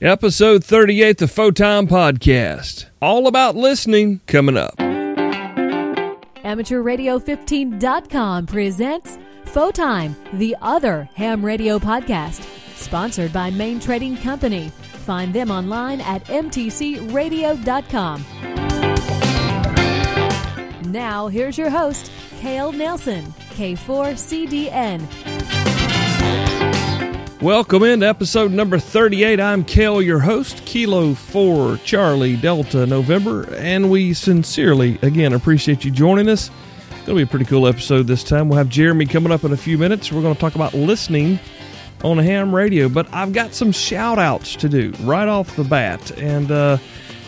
Episode 38, the FoTime Podcast. All about listening, coming up. AmateurRadio 15.com presents FoTime, the other ham radio podcast, sponsored by Main Trading Company. Find them online at MTCRadio.com. Now, here's your host, Kale Nelson, K4CDN. Welcome into episode number 38. I'm Kale, your host, Kilo 4, Charlie, Delta, November, and we sincerely, again, appreciate you joining us. It's going to be a pretty cool episode this time. We'll have Jeremy coming up in a few minutes. We're going to talk about listening on ham radio, but I've got some shout-outs to do right off the bat, and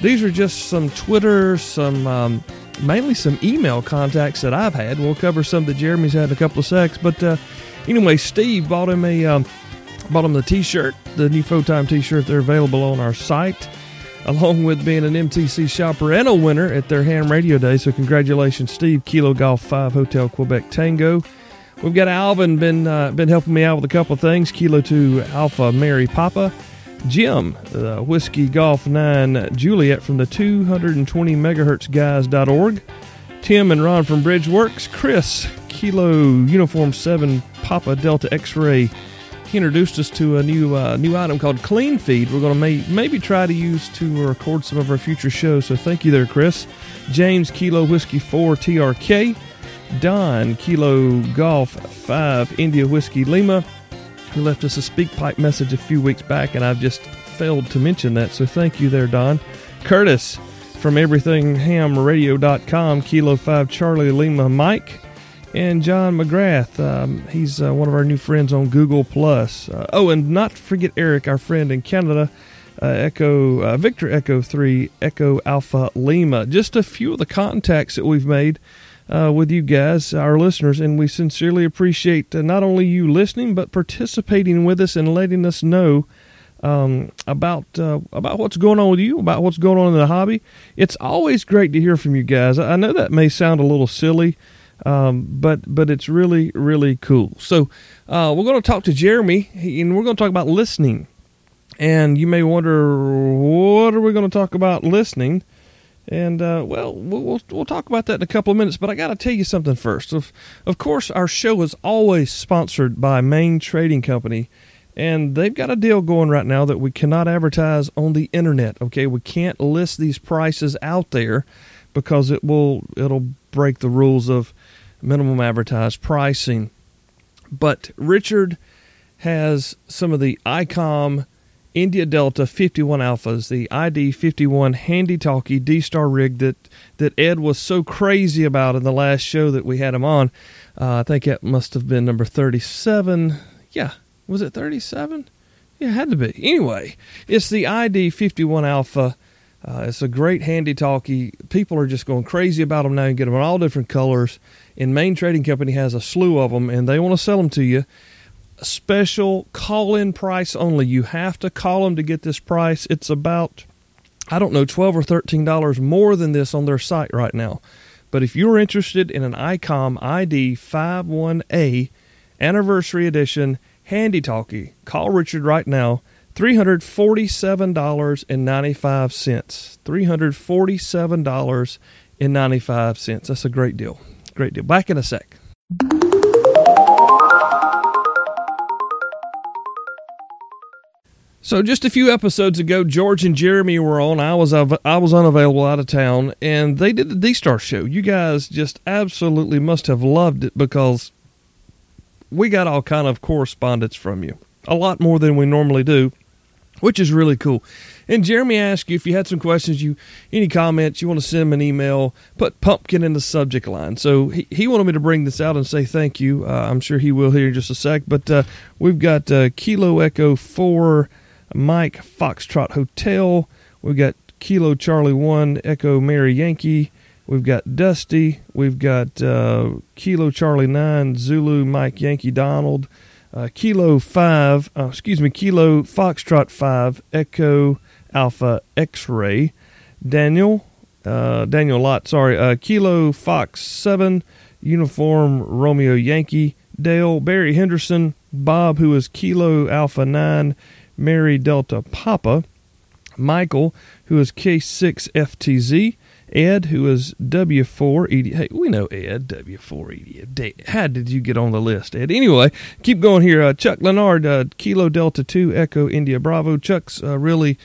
these are just some Twitter, some mainly some email contacts that I've had. We'll cover some that Jeremy's had in a couple of secs, but anyway, Steve bought him a... Bought them the t-shirt, the new FoTime t-shirt. They're available on our site, along with being an MTC shopper and a winner at their ham radio day. So congratulations, Steve, Kilo Golf 5 Hotel Quebec Tango. We've got Alvin been helping me out with a couple of things. Kilo 2 Alpha Mary Papa. Jim, Whiskey Golf 9 Juliet from the 220MHzGuys.org. Tim and Ron from Bridgeworks. Chris, Kilo Uniform 7 Papa Delta X-Ray. He introduced us to a new item called Clean Feed. We're going to maybe try to use to record some of our future shows. So thank you there, Chris. James, Kilo Whiskey 4 TRK. Don, Kilo Golf 5 India Whiskey Lima, who left us a speak pipe message a few weeks back, and I've just failed to mention that. So thank you there, Don. Curtis from everythinghamradio.com, Kilo 5 Charlie Lima Mike. And John McGrath, he's one of our new friends on Google+. Oh, and not forget Eric, our friend in Canada, Victor Echo 3, Echo Alpha Lima. Just a few of the contacts that we've made with you guys, our listeners, and we sincerely appreciate not only you listening, but participating with us and letting us know about what's going on with you, about what's going on in the hobby. It's always great to hear from you guys. I know that may sound a little silly, but it's really, really cool. So we're going to talk to Jeremy, and we're going to talk about listening. And you may wonder, what are we going to talk about listening? And, we'll talk about that in a couple of minutes, but I got to tell you something first. Of course, our show is always sponsored by Main Trading Company, and they've got a deal going right now that we cannot advertise on the internet, okay? We can't list these prices out there because it'll break the rules of minimum advertised pricing. But Richard has some of the ICOM India Delta 51 Alphas, the ID51 handy-talkie D-Star rig that Ed was so crazy about in the last show that we had him on. I think that must have been number 37. Yeah, was it 37? Yeah, it had to be. Anyway, it's the ID51 Alpha. It's a great handy-talkie. People are just going crazy about them now. You get them in all different colors. And Main Trading Company has a slew of them, and they want to sell them to you. A special call-in price only. You have to call them to get this price. It's about, I don't know, $12 or $13 more than this on their site right now. But if you're interested in an ICOM ID51A Anniversary Edition handy-talkie, call Richard right now. $347.95. $347.95. That's a great deal. Great deal. Back in a sec. So just a few episodes ago, George and Jeremy were on. I was unavailable, out of town, and they did the D-Star show. You guys just absolutely must have loved it because we got all kind of correspondence from you. A lot more than we normally do, which is really cool. And Jeremy asked you if you had some questions, any comments, you want to send him an email, put pumpkin in the subject line. So he wanted me to bring this out and say thank you. I'm sure he will here in just a sec. But we've got Kilo Echo 4 Mike Foxtrot Hotel. We've got Kilo Charlie 1 Echo Mary Yankee. We've got Dusty. We've got Kilo Charlie 9 Zulu Mike Yankee Donald. Kilo Foxtrot 5 Echo Alpha X-Ray. Daniel Lott, sorry. Kilo Fox 7 Uniform Romeo Yankee. Dale, Barry Henderson, Bob, who is Kilo Alpha 9 Mary Delta Papa. Michael, who is K6FTZ, Ed, who is W4ED. Hey, we know Ed, W4ED. How did you get on the list, Ed? Anyway, keep going here. Chuck Lennard, Kilo Delta 2, Echo India Bravo. Chuck's really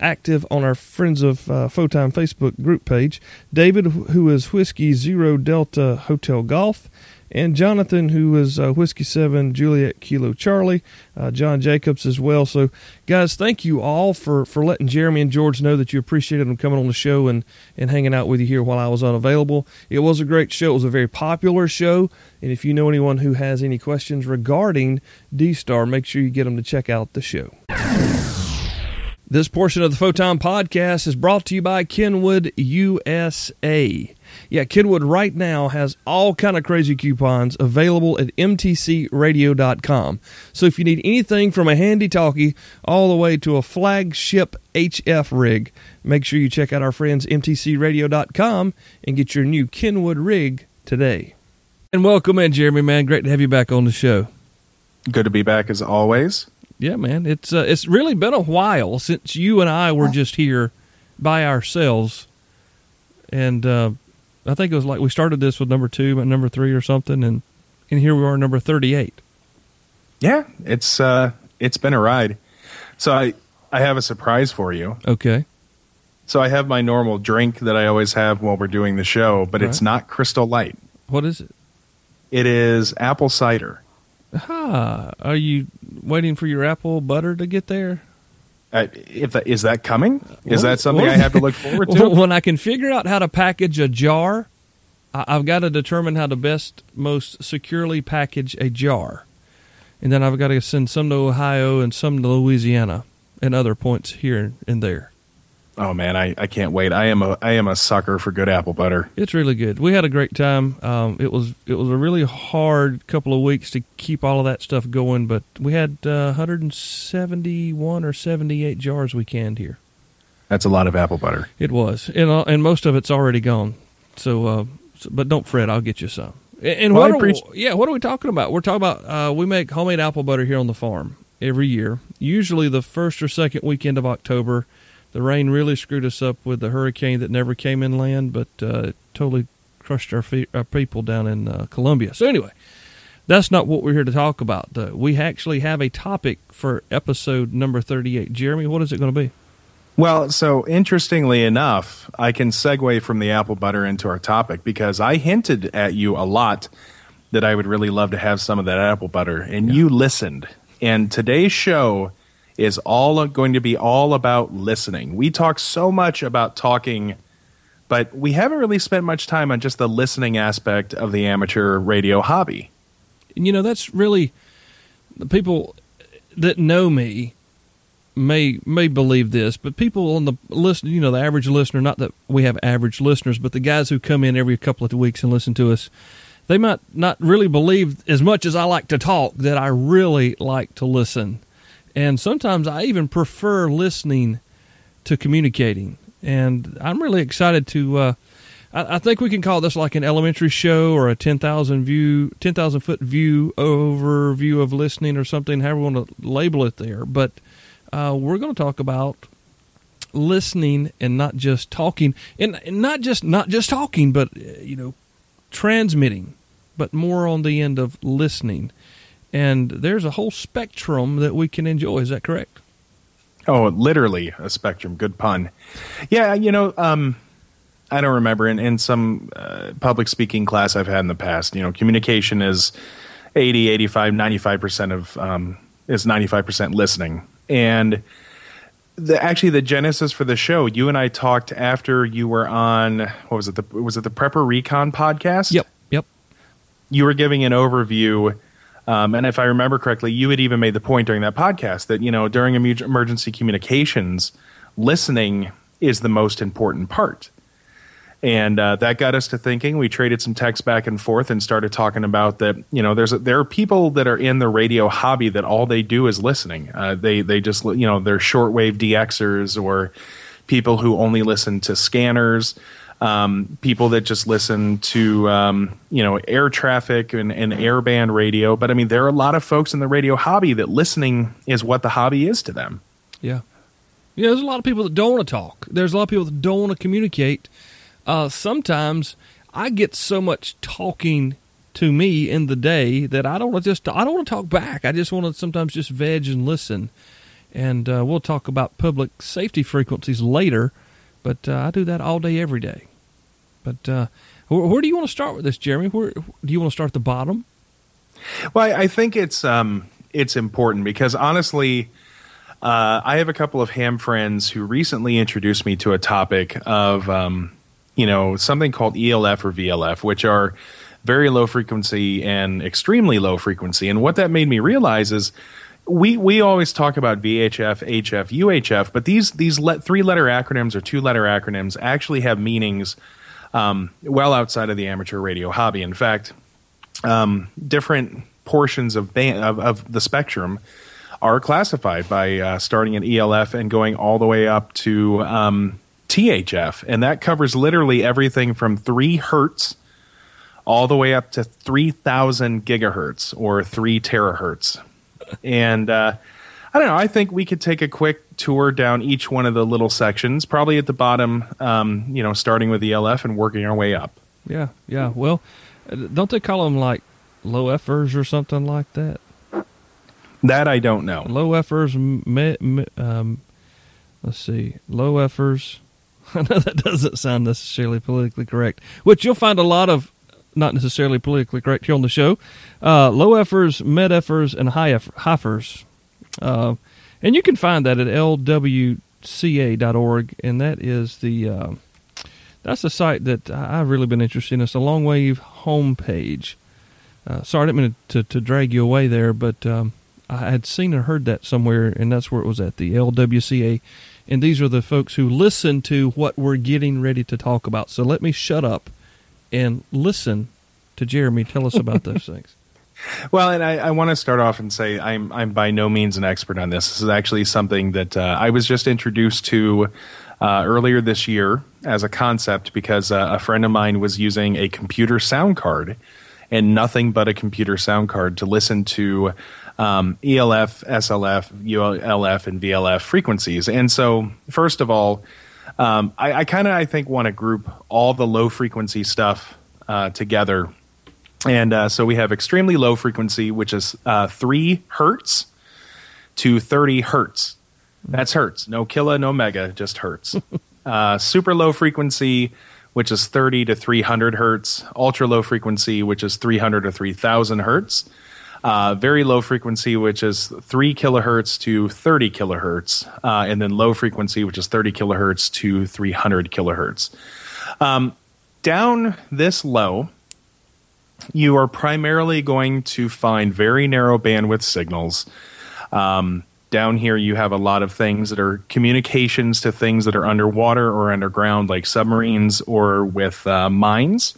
active on our Friends of FoTime Facebook group page. David, who is Whiskey Zero Delta Hotel Golf. And Jonathan, who is Whiskey 7, Juliet, Kilo, Charlie, John Jacobs as well. So, guys, thank you all for letting Jeremy and George know that you appreciated them coming on the show and hanging out with you here while I was unavailable. It was a great show. It was a very popular show. And if you know anyone who has any questions regarding D-Star, make sure you get them to check out the show. This portion of the FoTime podcast is brought to you by Kenwood USA. Yeah, Kenwood right now has all kind of crazy coupons available at MTCRadio.com. So if you need anything from a handy talkie all the way to a flagship HF rig, make sure you check out our friends MTCRadio.com and get your new Kenwood rig today. And welcome in, Jeremy, man. Great to have you back on the show. Good to be back as always. Yeah, man. It's really been a while since you and I were just here by ourselves. And I think it was like we started this with number 2, but number 3 or something, and here we are, number 38. Yeah, it's been a ride. So I have a surprise for you. Okay. So I have my normal drink that I always have while we're doing the show, but it's not Crystal Light. What is it? It is apple cider. Ah, are you waiting for your apple butter to get there? Is that coming? Is that something I have to look forward to? When I can figure out how to package a jar, I've got to determine how to best, most securely package a jar. And then I've got to send some to Ohio and some to Louisiana and other points here and there. Oh, man, I can't wait. I am a sucker for good apple butter. It's really good. We had a great time. It was a really hard couple of weeks to keep all of that stuff going, but we had 171 or 78 jars we canned here. That's a lot of apple butter. It was, and most of it's already gone. So, but don't fret, I'll get you some. And well, what are we talking about? We're talking about we make homemade apple butter here on the farm every year, usually the first or second weekend of October. The rain really screwed us up with the hurricane that never came inland, but it totally crushed our people down in Colombia. So anyway, that's not what we're here to talk about, though. We actually have a topic for episode number 38. Jeremy, what is it going to be? Well, so interestingly enough, I can segue from the apple butter into our topic because I hinted at you a lot that I would really love to have some of that apple butter, and you listened. And today's show is all going to be all about listening. We talk so much about talking, but we haven't really spent much time on just the listening aspect of the amateur radio hobby. And, you know, that's really, the people that know me may believe this, but people on the list, you know, the average listener, not that we have average listeners, but the guys who come in every couple of weeks and listen to us, they might not really believe as much as I like to talk that I really like to listen. And sometimes I even prefer listening to communicating. And I'm really excited to, I think we can call this like an elementary show or a 10,000 foot view overview of listening or something, however we want to label it there. But we're going to talk about listening and not just talking, and not just talking, but, you know, transmitting, but more on the end of listening. And there's a whole spectrum that we can enjoy. Is that correct? Oh, literally a spectrum. Good pun. Yeah, you know, I don't remember. In some public speaking class I've had in the past, you know, communication is 80, 85, 95% of is 95% listening. And the genesis for the show, you and I talked after you were on, what was it? Was it the Prepper Recon podcast? Yep. You were giving an overview. And if I remember correctly, you had even made the point during that podcast that, you know, during emergency communications, listening is the most important part. And that got us to thinking. We traded some texts back and forth and started talking about that, you know, there are people that are in the radio hobby that all they do is listening. They just, you know, they're shortwave DXers or people who only listen to scanners. People that just listen to, you know, air traffic and airband radio. But, I mean, there are a lot of folks in the radio hobby that listening is what the hobby is to them. Yeah. You know, there's a lot of people that don't want to talk. There's a lot of people that don't want to communicate. Sometimes I get so much talking to me in the day that I don't want to talk back. I just want to sometimes just veg and listen. And we'll talk about public safety frequencies later, but I do that all day, every day. But where do you want to start with this, Jeremy? Where do you want to start at the bottom? Well, I think it's important because honestly, I have a couple of ham friends who recently introduced me to a topic of something called ELF or VLF, which are very low frequency and extremely low frequency. And what that made me realize is we always talk about VHF, HF, UHF, but these three-letter acronyms or two-letter acronyms actually have meanings well outside of the amateur radio hobby. In fact, different portions of the spectrum are classified by starting at ELF and going all the way up to THF, and that covers literally everything from 3 hertz all the way up to 3,000 gigahertz or 3 terahertz. And I don't know, I think we could take a quick tour down each one of the little sections, probably at the bottom, starting with ELF and working our way up. Yeah. Well, don't they call them like low effers or something like that? That I don't know. Low effers, let's see, low effers. I know that doesn't sound necessarily politically correct, which you'll find a lot of not necessarily politically correct here on the show. Low effers, med effers, and high effers. And you can find that at lwca.org, and that is that's the site that I've really been interested in. It's a long-wave homepage. Sorry, I didn't mean to drag you away there, but I had seen or heard that somewhere, and that's where it was at, the LWCA. And these are the folks who listen to what we're getting ready to talk about. So let me shut up and listen to Jeremy tell us about those things. Well, and I want to start off and say I'm by no means an expert on this. This is actually something that I was just introduced to earlier this year as a concept because a friend of mine was using a computer sound card and nothing but a computer sound card to listen to ELF, SLF, ULF, and VLF frequencies. And so, first of all, I want to group all the low frequency stuff together. And so we have extremely low frequency, which is 3 hertz to 30 hertz. That's hertz. No kilo, no mega, just hertz. Super low frequency, which is 30 to 300 hertz. Ultra low frequency, which is 300 to 3,000 hertz. Very low frequency, which is 3 kilohertz to 30 kilohertz. And then low frequency, which is 30 kilohertz to 300 kilohertz. Down this low, you are primarily going to find very narrow bandwidth signals. Down here, you have a lot of things that are communications to things that are underwater or underground, like submarines or with mines.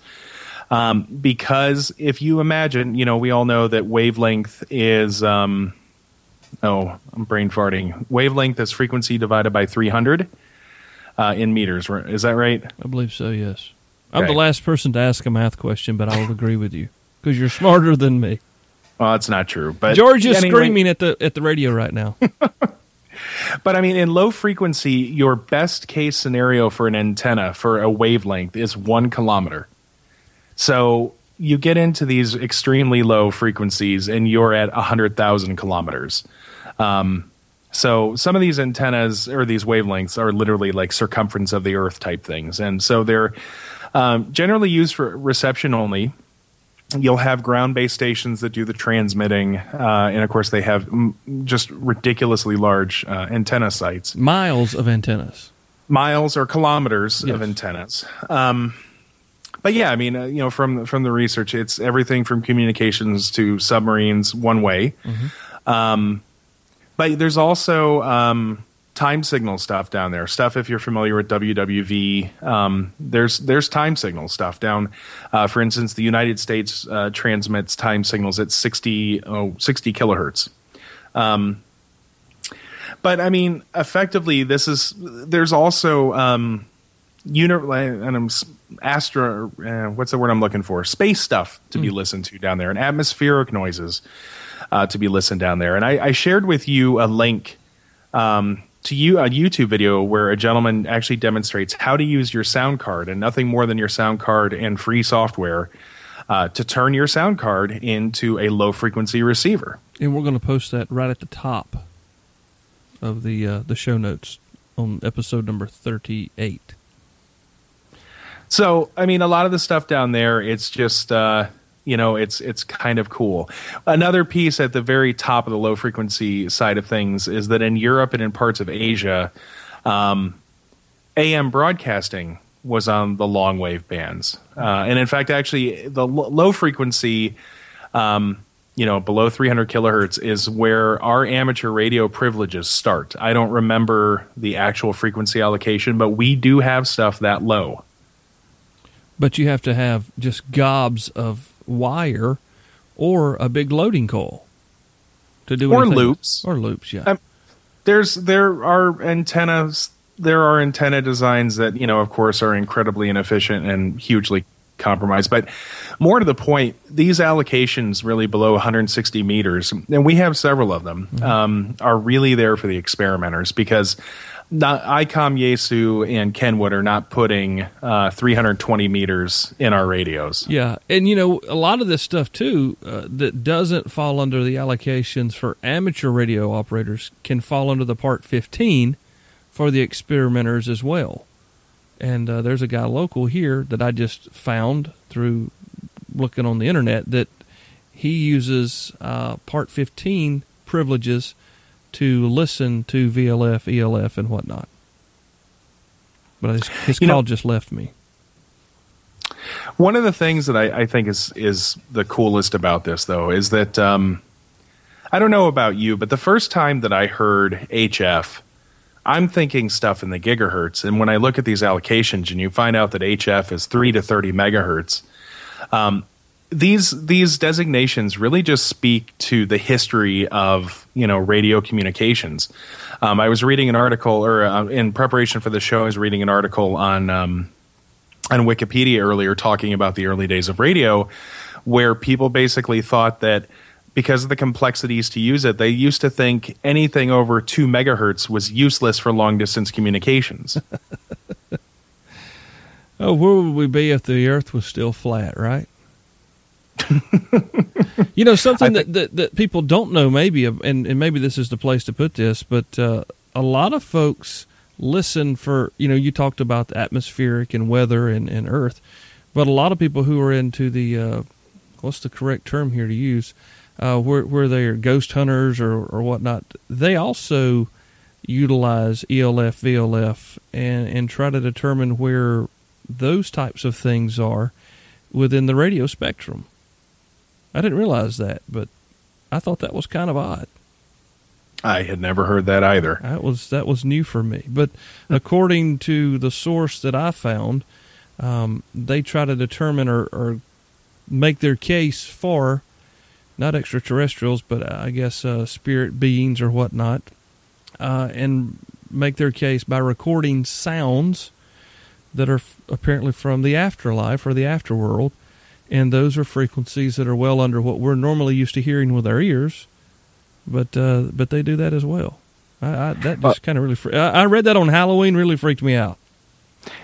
Because if you imagine, we all know that wavelength is, I'm brain farting. Wavelength is frequency divided by 300 in meters. Is that right? I believe so, yes. Okay. I'm the last person to ask a math question, but I would agree with you because you're smarter than me. Well, that's not true. But George is screaming at the radio right now. But, I mean, in low frequency, your best case scenario for an antenna for a wavelength is 1 kilometer. So you get into these extremely low frequencies, and you're at 100,000 kilometers. So some of these antennas or these wavelengths are literally like circumference of the Earth type things. And so they're generally used for reception only. You'll have ground-based stations that do the transmitting. And, of course, they have just ridiculously large antenna sites. Miles of antennas. Miles or kilometers of antennas. But yeah, I mean, from the research, it's everything from communications to submarines one way. Mm-hmm. But there's also time signal stuff down there. Stuff if you're familiar with WWV, there's time signal stuff down. For instance, the United States transmits time signals at 60 kilohertz. But I mean, effectively, there's also space stuff to be listened to down there, and atmospheric noises to be listened down there. And I shared with you a link to you a YouTube video where a gentleman actually demonstrates how to use your sound card and nothing more than your sound card and free software to turn your sound card into a low-frequency receiver. And we're going to post that right at the top of the show notes on episode number 38. So, I mean, a lot of the stuff down there, it's just... you know, it's kind of cool. Another piece at the very top of the low frequency side of things is that in Europe and in parts of Asia, AM broadcasting was on the long wave bands. And in fact, actually, the low frequency, you know, below 300 kilohertz is where our amateur radio privileges start. I don't remember the actual frequency allocation, but we do have stuff that low. But you have to have just gobs of wire or a big loading coil to do anything. Or loops, yeah. There are antenna designs that, you know, of course, are incredibly inefficient and hugely compromised. But more to the point, these allocations really below 160 meters, and we have several of them, mm-hmm. Are really there for the experimenters because ICOM, Yaesu, and Kenwood are not putting 320 meters in our radios. Yeah, and you know, a lot of this stuff, too, that doesn't fall under the allocations for amateur radio operators can fall under the Part 15 for the experimenters as well. And there's a guy local here that I just found through looking on the internet that he uses Part 15 privileges to listen to VLF, ELF, and whatnot. But his call just left me. One of the things that I think is the coolest about this, though, is that I don't know about you, but the first time that I heard HF, I'm thinking stuff in the gigahertz. And when I look at these allocations and you find out that HF is 3 to 30 megahertz, these designations really just speak to the history of, you know, radio communications. I was reading an article, or in preparation for the show, I was reading an article on Wikipedia earlier talking about the early days of radio, where people basically thought that because of the complexities to use it, they used to think anything over 2 megahertz was useless for long-distance communications. Oh, where would we be if the Earth was still flat, right? You know, something that people don't know maybe, and maybe this is the place to put this, but a lot of folks listen for, you know, you talked about the atmospheric and weather and Earth, but a lot of people who are into the, what's the correct term here to use, where they're ghost hunters or whatnot, they also utilize ELF, VLF, and try to determine where those types of things are within the radio spectrum. I didn't realize that, but I thought that was kind of odd. I had never heard that either. That was new for me. But according to the source that I found, they try to determine or make their case for not extraterrestrials, but I guess spirit beings or whatnot, and make their case by recording sounds that are apparently from the afterlife or the afterworld. And those are frequencies that are well under what we're normally used to hearing with our ears, but they do that as well. I read that on Halloween, really freaked me out.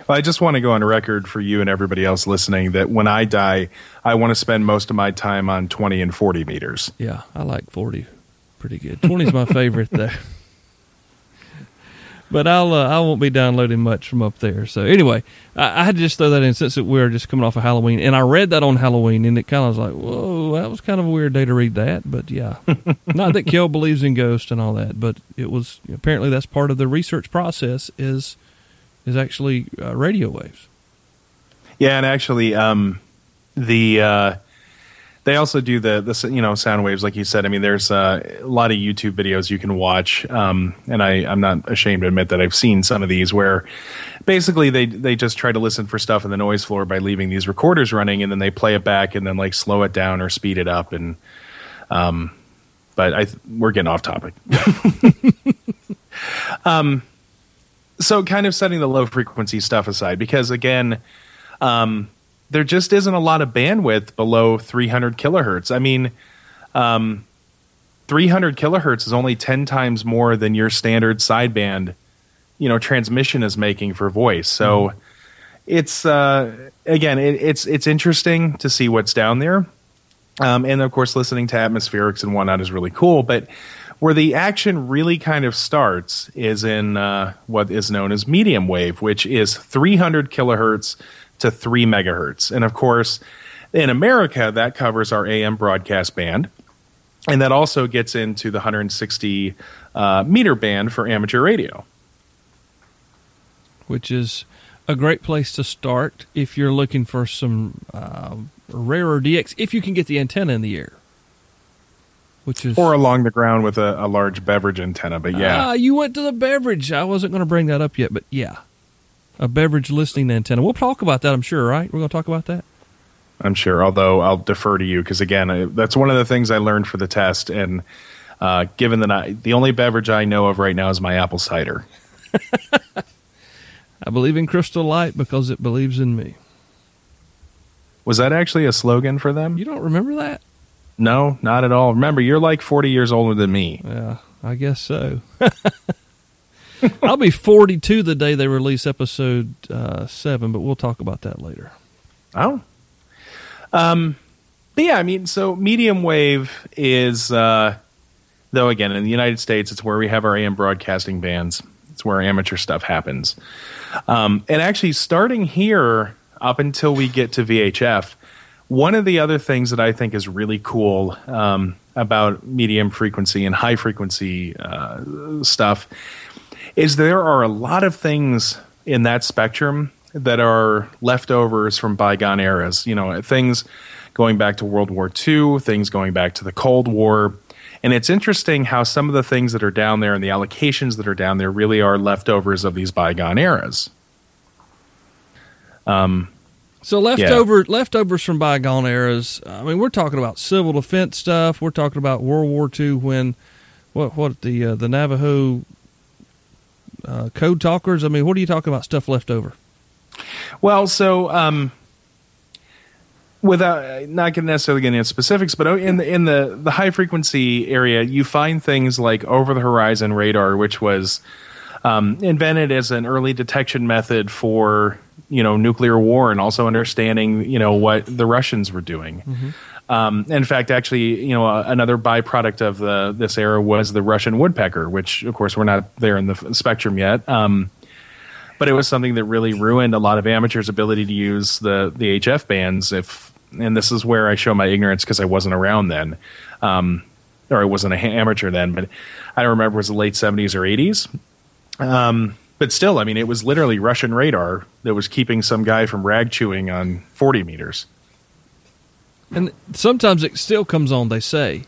Well, I just want to go on record for you and everybody else listening that when I die, I want to spend most of my time on 20 and 40 meters. Yeah, I like 40 pretty good. 20 is my favorite though. But I won't be downloading much from up there. So anyway, I had to just throw that in since we're just coming off of Halloween. And I read that on Halloween, and it kind of was like, whoa, that was kind of a weird day to read that. But yeah, not that Kale believes in ghosts and all that, but it was apparently that's part of the research process is actually radio waves. Yeah, and actually they also do the you know, sound waves, like you said. I mean, there's a lot of YouTube videos you can watch, and I'm not ashamed to admit that I've seen some of these where basically they just try to listen for stuff in the noise floor by leaving these recorders running, and then they play it back and then like slow it down or speed it up. And but we're getting off topic. So kind of setting the low frequency stuff aside, because again, there just isn't a lot of bandwidth below 300 kilohertz. I mean, 300 kilohertz is only 10 times more than your standard sideband, you know, transmission is making for voice. So it's again, it's interesting to see what's down there, and of course, listening to atmospherics and whatnot is really cool. But where the action really kind of starts is in what is known as medium wave, which is 300 kilohertz to 3 megahertz. And of course, in America, that covers our AM broadcast band. And that also gets into the 160 meter band for amateur radio. Which is a great place to start if you're looking for some rarer DX, if you can get the antenna in the air. Which is, or along the ground with a large beverage antenna, but yeah. You went to the beverage. I wasn't going to bring that up yet, but yeah. A beverage listening antenna. We'll talk about that, I'm sure, right? We're going to talk about that? I'm sure, although I'll defer to you because, again, that's one of the things I learned for the test, and given that the only beverage I know of right now is my apple cider. I believe in Crystal Light because it believes in me. Was that actually a slogan for them? You don't remember that? No, not at all. Remember, you're like 40 years older than me. Yeah, I guess so. I'll be 42 the day they release episode 7, but we'll talk about that later. Oh. But yeah, I mean, so medium wave is, though, again, in the United States, it's where we have our AM broadcasting bands. It's where amateur stuff happens. And actually, starting here up until we get to VHF, one of the other things that I think is really cool about medium frequency and high frequency stuff is there are a lot of things in that spectrum that are leftovers from bygone eras. You know, things going back to World War II, things going back to the Cold War. And it's interesting how some of the things that are down there and the allocations that are down there really are leftovers of these bygone eras. Leftovers from bygone eras. I mean, we're talking about civil defense stuff. We're talking about World War II when the Navajo code talkers. I mean, what are you talking about? Stuff left over. Well, so without not going to necessarily get into specifics, but in the high frequency area, you find things like over the horizon radar, which was invented as an early detection method for, you know, nuclear war and also understanding, you know, what the Russians were doing. Mm-hmm. In fact, actually, you know, another byproduct of this era was the Russian woodpecker, which, of course, we're not there in the spectrum yet. But it was something that really ruined a lot of amateurs' ability to use the HF bands. And this is where I show my ignorance because I wasn't around then. Or I wasn't an amateur then, but I don't remember if it was the late 70s or 80s. But still, I mean, it was literally Russian radar that was keeping some guy from rag chewing on 40 meters. And sometimes it still comes on, they say.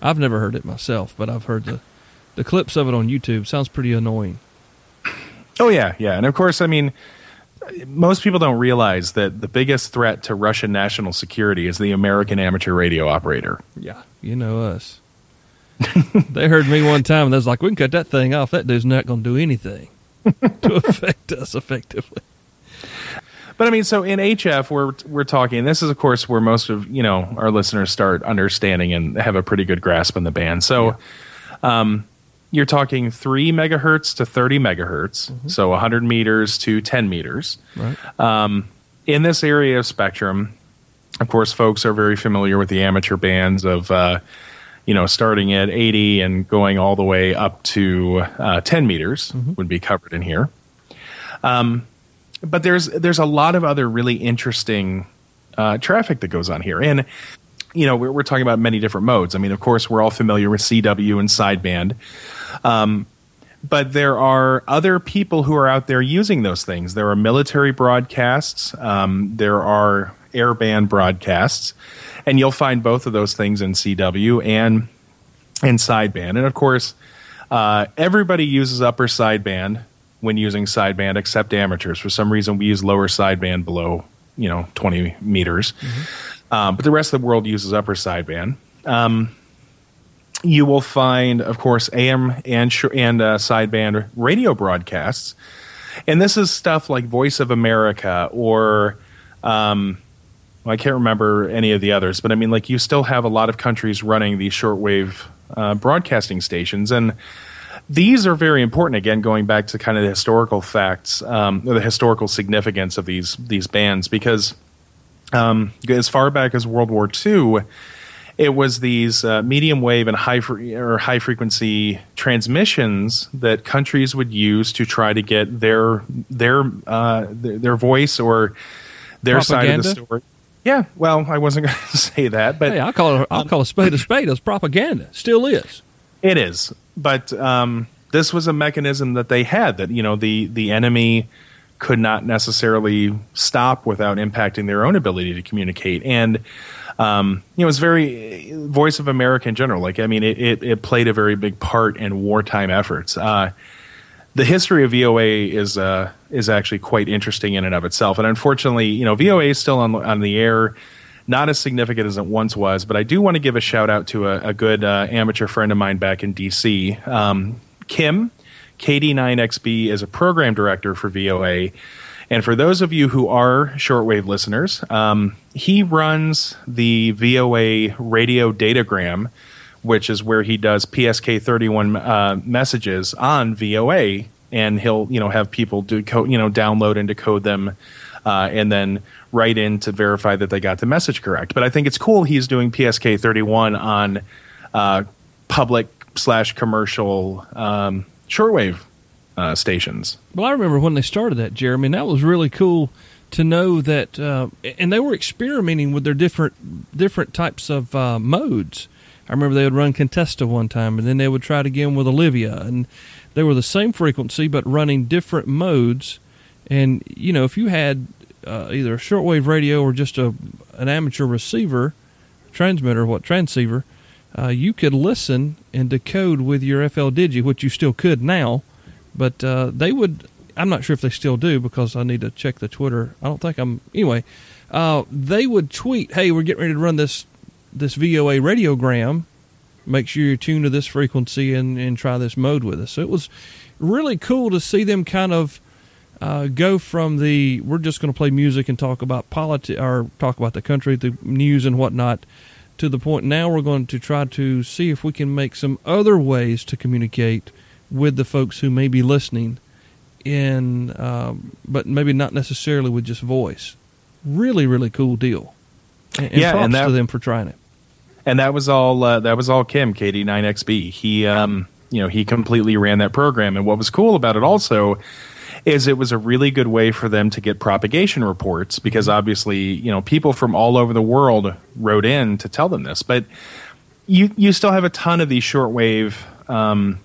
I've never heard it myself, but I've heard the clips of it on YouTube. Sounds pretty annoying. Oh, yeah, yeah. And, of course, I mean, most people don't realize that the biggest threat to Russian national security is the American amateur radio operator. Yeah, you know us. They heard me one time, and they was like, we can cut that thing off. That dude's not going to do anything to affect us effectively. But, I mean, so in HF, we're talking, and this is, of course, where most of, you know, our listeners start understanding and have a pretty good grasp on the band. So, yeah. You're talking 3 megahertz to 30 megahertz, mm-hmm. so 100 meters to 10 meters. Right. In this area of spectrum, of course, folks are very familiar with the amateur bands of, you know, starting at 80 and going all the way up to 10 meters mm-hmm. would be covered in here. But there's a lot of other really interesting traffic that goes on here. And, you know, we're talking about many different modes. I mean, of course, we're all familiar with CW and sideband. But there are other people who are out there using those things. There are military broadcasts. There are airband broadcasts. And you'll find both of those things in CW and in sideband. And, of course, everybody uses upper sideband when using sideband except amateurs. For some reason, we use lower sideband below, you know, 20 meters. Mm-hmm. But the rest of the world uses upper sideband. You will find, of course, AM and sideband radio broadcasts. And this is stuff like Voice of America or I can't remember any of the others. But, I mean, like you still have a lot of countries running the shortwave broadcasting stations. And these are very important, again, going back to kind of the historical facts, or the historical significance of these bans, because as far back as World War II, it was these medium wave and high frequency transmissions that countries would use to try to get their voice or their propaganda side of the story. Yeah, well, I wasn't going to say that, but hey, I'll call a spade a spade. It's propaganda, still is. It is, but this was a mechanism that they had that the enemy could not necessarily stop without impacting their own ability to communicate. And it's very Voice of America in general. Like, I mean, it played a very big part in wartime efforts. The history of VOA is actually quite interesting in and of itself. And unfortunately, VOA is still on the air, not as significant as it once was. But I do want to give a shout out to a good amateur friend of mine back in D.C., Kim. KD9XB is a program director for VOA. And for those of you who are shortwave listeners, he runs the VOA radio datagram, which is where he does PSK31 messages on VOA. And he'll have people download and decode them and then write in to verify that they got the message correct. But I think it's cool he's doing PSK31 on public/commercial shortwave stations. Well, I remember when they started that, Jeremy, and that was really cool to know that, and they were experimenting with their different types of modes. I remember they would run Contesta one time, and then they would try it again with Olivia, and they were the same frequency but running different modes. And if you had either a shortwave radio or just an amateur transceiver, you could listen and decode with your FL Digi, which you still could now. But they would, I'm not sure if they still do because I need to check the Twitter. I don't think they would tweet, hey, we're getting ready to run this VOA radiogram. Make sure you're tuned to this frequency and try this mode with us. So it was really cool to see them kind of go from we're just going to play music and talk about politics or talk about the country, the news and whatnot, to the point now we're going to try to see if we can make some other ways to communicate with the folks who may be listening but maybe not necessarily with just voice. Really, really cool deal. And props to them for trying it. And that was all Kim, KD9XB. He, he completely ran that program. And what was cool about it also is it was a really good way for them to get propagation reports, because obviously, people from all over the world wrote in to tell them this, but you still have a ton of these shortwave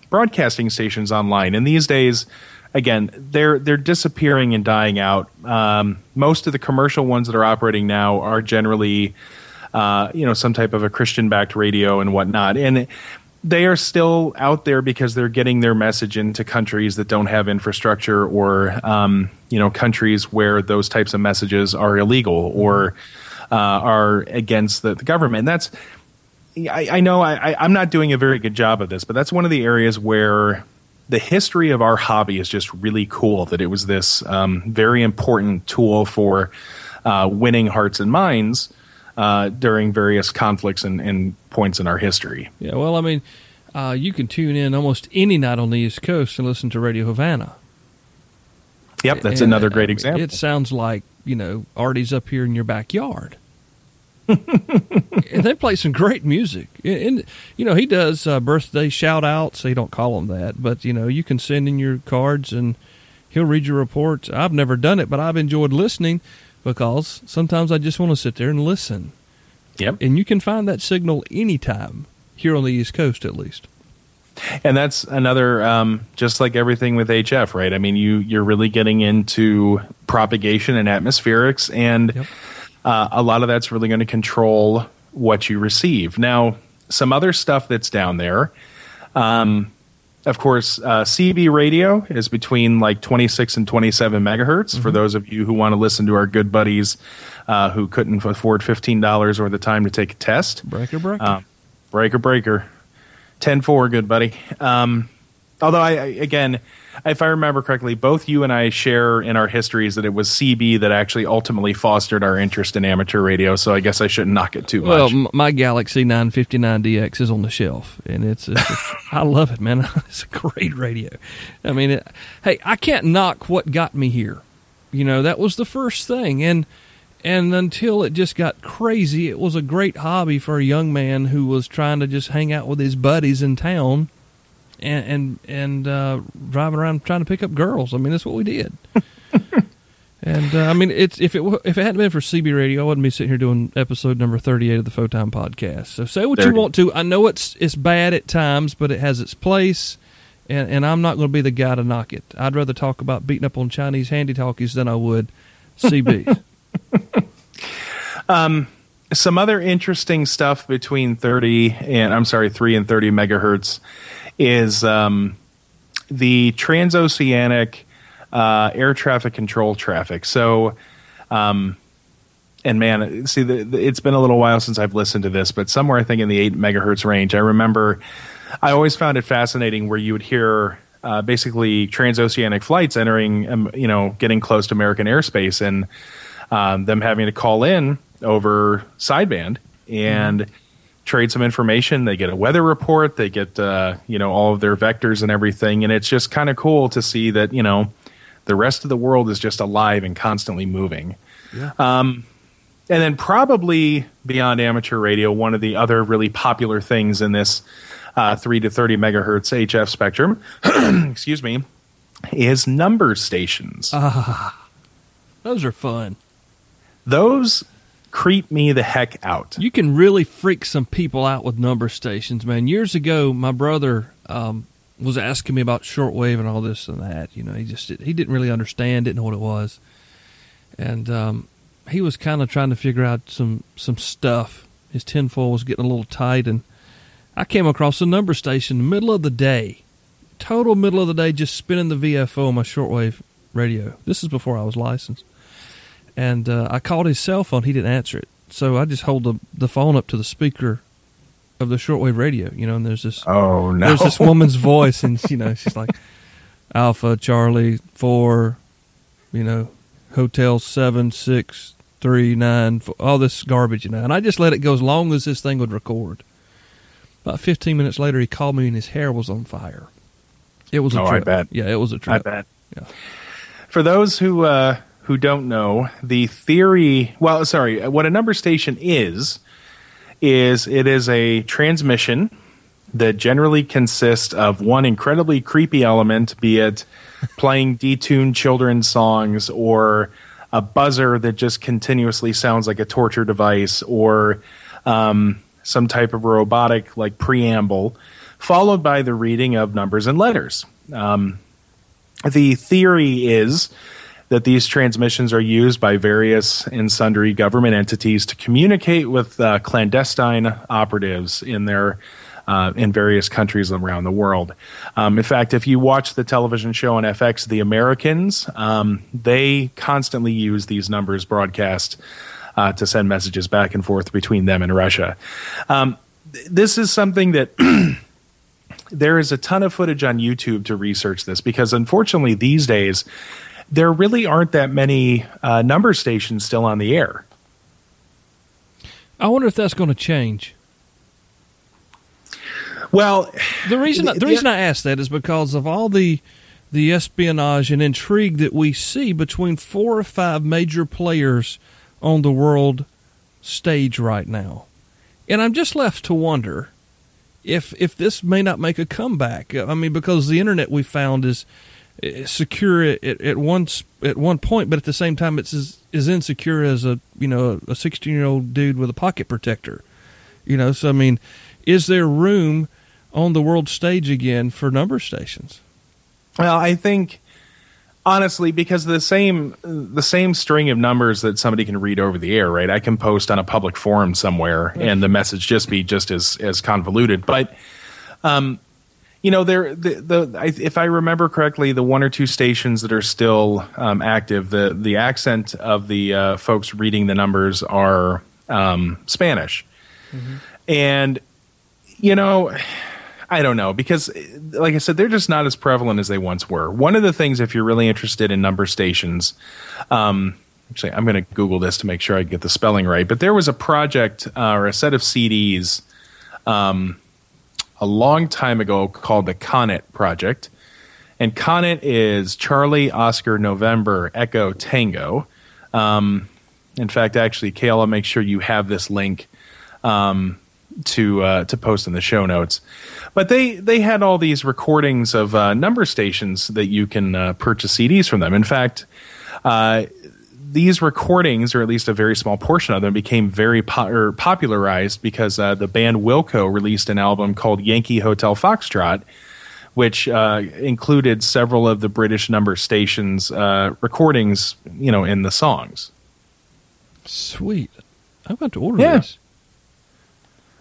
broadcasting stations online, and these days, again, they're disappearing and dying out. Most of the commercial ones that are operating now are generally, some type of a Christian-backed radio and whatnot, and they are still out there because they're getting their message into countries that don't have infrastructure, or countries where those types of messages are illegal or are against the government. And that's. I know I'm not doing a very good job of this, but that's one of the areas where the history of our hobby is just really cool, that it was this very important tool for winning hearts and minds during various conflicts and points in our history. Yeah, well, I mean, you can tune in almost any night on the East Coast and listen to Radio Havana. Yep, that's another great example. It sounds like, Artie's up here in your backyard. And they play some great music. And he does birthday shout-outs. He don't call them that. But, you can send in your cards, and he'll read your reports. I've never done it, but I've enjoyed listening because sometimes I just want to sit there and listen. Yep. And you can find that signal anytime, here on the East Coast at least. And that's another, just like everything with HF, right? I mean, you're really getting into propagation and atmospherics, and yep. A lot of that's really going to control what you receive. Now, some other stuff that's down there, of course, CB radio is between like 26 and 27 megahertz. Mm-hmm. For those of you who want to listen to our good buddies who couldn't afford $15 or the time to take a test. Breaker, breaker. 10-4, good buddy. Although, if I remember correctly, both you and I share in our histories that it was CB that actually ultimately fostered our interest in amateur radio, so I guess I shouldn't knock it too much. Well, my Galaxy 959DX is on the shelf, and it's I love it, man. It's a great radio. I mean, I can't knock what got me here. You know, that was the first thing, and until it just got crazy, it was a great hobby for a young man who was trying to just hang out with his buddies in town. And driving around trying to pick up girls. I mean, that's what we did. If it hadn't been for CB Radio, I wouldn't be sitting here doing episode number 38 of the FoTime podcast. So say what you want to. I know it's bad at times, but it has its place. And I'm not going to be the guy to knock it. I'd rather talk about beating up on Chinese handy talkies than I would CB. Some other interesting stuff between 3 and 30 megahertz is the transoceanic air traffic control traffic. So, it's been a little while since I've listened to this, but somewhere I think in the 8 megahertz range, I remember I always found it fascinating where you would hear basically transoceanic flights entering, getting close to American airspace and them having to call in over sideband and trade some information. They get a weather report, they get all of their vectors and everything, and it's just kind of cool to see that the rest of the world is just alive and constantly moving. And then probably beyond amateur radio, one of the other really popular things in this 3 to 30 megahertz HF spectrum excuse me, is number stations. Those are fun. Those creep me the heck out. You can really freak some people out with number stations, man. Years ago, my brother was asking me about shortwave and all this and that. He didn't really understand, didn't know what it was, and he was kind of trying to figure out some stuff. His tinfoil was getting a little tight, and I came across a number station in the middle of the day, total middle of the day, just spinning the VFO on my shortwave radio. This is before I was licensed. And I called his cell phone. He didn't answer it. So I just hold the phone up to the speaker of the shortwave radio, and there's this there's this woman's voice, and she's like, Alpha Charlie 4, Hotel 76394, all this garbage, And I just let it go as long as this thing would record. About 15 minutes later, he called me, and his hair was on fire. It was a trip. I bet. Yeah, it was a trip. I bet. Yeah. For those who don't know, the theory, what a number station is it is a transmission that generally consists of one incredibly creepy element, be it playing detuned children's songs or a buzzer that just continuously sounds like a torture device or some type of robotic like preamble, followed by the reading of numbers and letters. The theory is that these transmissions are used by various and sundry government entities to communicate with clandestine operatives in their in various countries around the world. In fact, if you watch the television show on FX, The Americans, they constantly use these numbers broadcast to send messages back and forth between them and Russia. This is something that there is a ton of footage on YouTube to research this, because unfortunately these days, there really aren't that many number stations still on the air. I wonder if that's going to change. Well, the reason I ask that is because of all the espionage and intrigue that we see between 4 or 5 major players on the world stage right now. And I'm just left to wonder if this may not make a comeback. I mean, because the internet we found is secure at one point, but at the same time, it's as insecure as a 16-year-old dude with a pocket protector. So I mean, is there room on the world stage again for number stations? Well, I think honestly, because the same string of numbers that somebody can read over the air, right? I can post on a public forum somewhere, and the message just be as convoluted, but. If I remember correctly, the 1 or 2 stations that are still active, the accent of the folks reading the numbers are Spanish, and I don't know, because like I said, they're just not as prevalent as they once were. One of the things, if you're really interested in number stations, actually, I'm going to Google this to make sure I get the spelling right, but there was a project or a set of CDs a long time ago called the Conet Project. And Conet is Charlie, Oscar, November, Echo, Tango. In fact, actually, Kale, I'll make sure you have this link to post in the show notes. But they had all these recordings of number stations that you can purchase CDs from them. In fact, these recordings, or at least a very small portion of them, became very popularized because the band Wilco released an album called Yankee Hotel Foxtrot, which included several of the British number stations recordings, you know, in the songs. Sweet. I want to order this.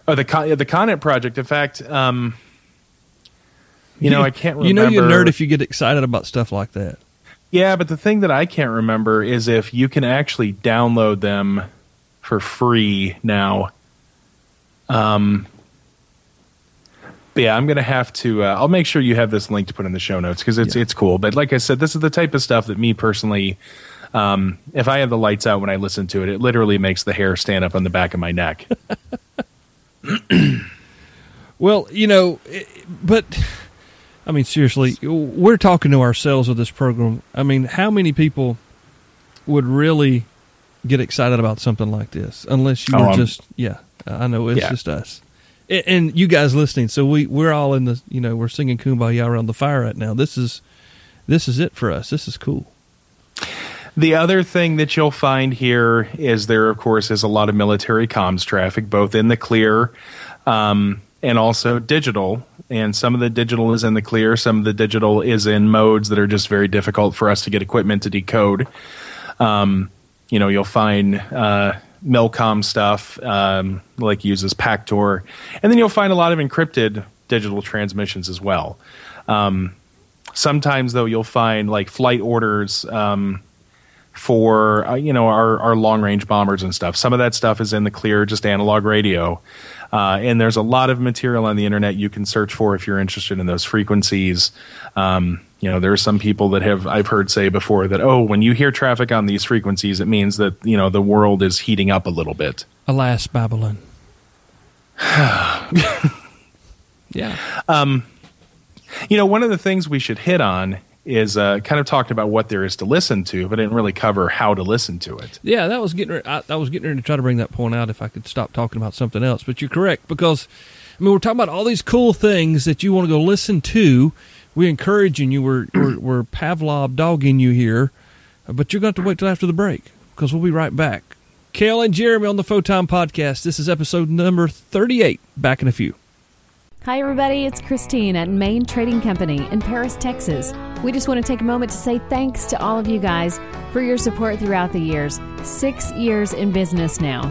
Oh, the Conet Project. In fact, you know, I can't remember. You know you're a nerd if you get excited about stuff like that. Yeah, but the thing that I can't remember is if you can actually download them for free now. But yeah, I'm going to have to... I'll make sure you have this link to put in the show notes because it's cool. But like I said, this is the type of stuff that me personally... if I have the lights out when I listen to it, it literally makes the hair stand up on the back of my neck. Well, you know, but... I mean, seriously, we're talking to ourselves with this program. I mean, how many people would really get excited about something like this? Unless you were I know, it's just us. And you guys listening, so we're all in the, you know, we're singing Kumbaya around the fire right now. This is it for us. This is cool. The other thing that you'll find here is there, of course, is a lot of military comms traffic, both in the clear and also digital. And some of the digital is in the clear. Some of the digital is in modes that are just very difficult for us to get equipment to decode. You know, you'll find Milcom stuff, like uses Pactor. And then you'll find a lot of encrypted digital transmissions as well. Sometimes, though, you'll find like flight orders for, you know, our long-range bombers and stuff. Some of that stuff is in the clear, just analog radio. And there's a lot of material on the internet you can search for if you're interested in those frequencies. You know, there are some people that I've heard say before that, oh, when you hear traffic on these frequencies, it means that, you know, the world is heating up a little bit. Alas, Babylon. You know, one of the things we should hit on is kind of talked about what there is to listen to, but didn't really cover how to listen to it. Yeah, that was I was getting ready to try to bring that point out if I could stop talking about something else. But you're correct, because I mean, we're talking about all these cool things that you want to go listen to. We're encouraging you. We're Pavlov dogging you here, but you're going to have to wait till after the break because we'll be right back. Kale and Jeremy on the FoTime podcast. This is episode number 38. Back in a few. Hi everybody, it's Christine at Main Trading Company in Paris, Texas. We just want to take a moment to say thanks to all of you guys for your support throughout the years. 6 years in business now.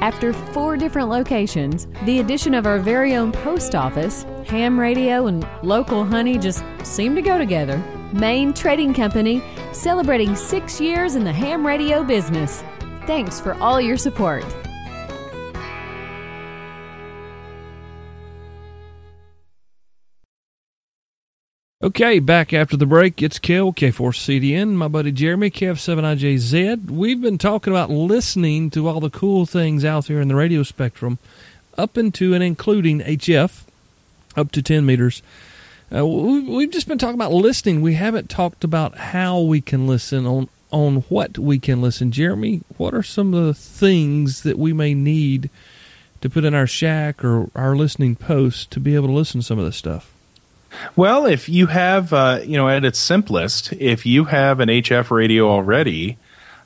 After 4 different locations, the addition of our very own post office, ham radio and local honey just seem to go together. Main Trading Company, celebrating 6 years in the ham radio business. Thanks for all your support. Okay, back after the break, it's Kel, K4CDN, my buddy Jeremy, KF7IJZ. We've been talking about listening to all the cool things out there in the radio spectrum, up into and including HF, up to 10 meters. We've just been talking about listening. We haven't talked about how we can listen, on what we can listen. Jeremy, what are some of the things that we may need to put in our shack or our listening post to be able to listen to some of this stuff? Well, if you have, you know, at its simplest, if you have an HF radio already,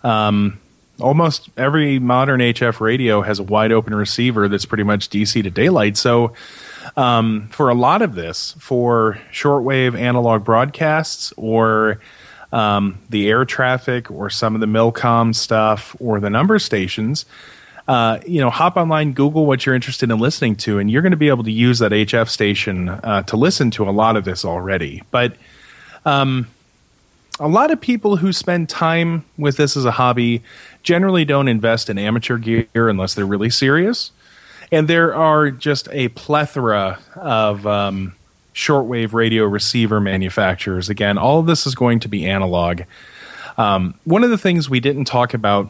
almost every modern HF radio has a wide open receiver that's pretty much DC to daylight. So for a lot of this, for shortwave analog broadcasts or the air traffic or some of the Milcom stuff or the number stations, you know, hop online, Google what you're interested in listening to, and you're going to be able to use that HF station to listen to a lot of this already. But a lot of people who spend time with this as a hobby generally don't invest in amateur gear unless they're really serious. And there are just a plethora of shortwave radio receiver manufacturers. Again, all of this is going to be analog. One of the things we didn't talk about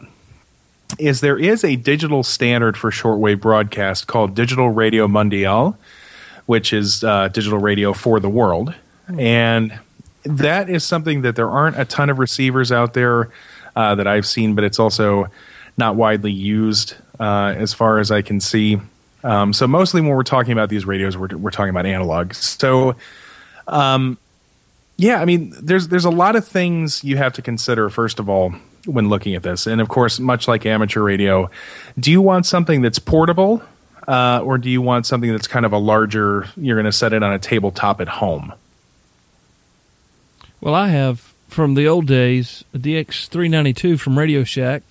is there is a digital standard for shortwave broadcast called Digital Radio Mundial, which is digital radio for the world. And that is something that there aren't a ton of receivers out there that I've seen, but it's also not widely used as far as I can see. So mostly when we're talking about these radios, we're talking about analog. So, yeah, I mean, there's a lot of things you have to consider, first of all, when looking at this. And, of course, much like amateur radio, do you want something that's portable or do you want something that's kind of a larger, you're going to set it on a tabletop at home? Well, I have, from the old days, a DX392 from Radio Shack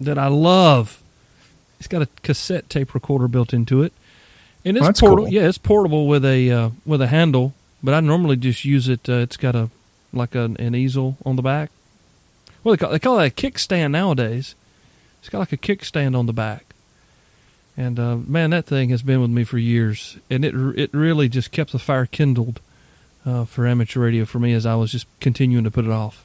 that I love. It's got a cassette tape recorder built into it. And it's portable. Cool. Yeah, it's portable with a handle, but I normally just use it. It's got an easel on the back. Well, they call it a kickstand nowadays. It's got like a kickstand on the back. And, man, that thing has been with me for years. And it really just kept the fire kindled for amateur radio for me as I was just continuing to put it off.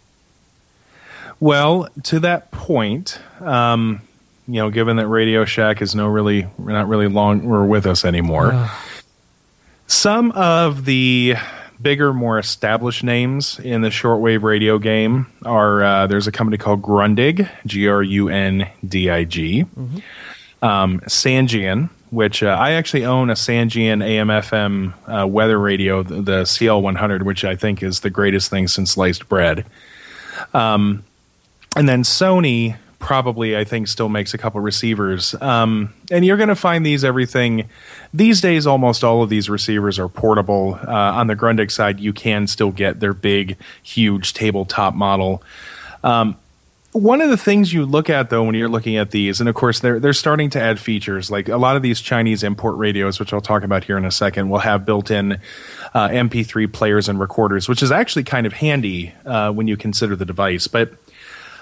Well, to that point, given that Radio Shack is not really long or with us anymore, some of the bigger, more established names in the shortwave radio game are there's a company called Grundig, Grundig, Sangean, which I actually own a Sangean AM/FM weather radio, the CL100, which I think is the greatest thing since sliced bread. And then Sony probably, I think, still makes a couple receivers. And you're going to find these days, almost all of these receivers are portable. On the Grundig side, you can still get their big, huge tabletop model. One of the things you look at, though, when you're looking at these, and of course they're starting to add features, like a lot of these Chinese import radios, which I'll talk about here in a second, will have built-in MP3 players and recorders, which is actually kind of handy when you consider the device. But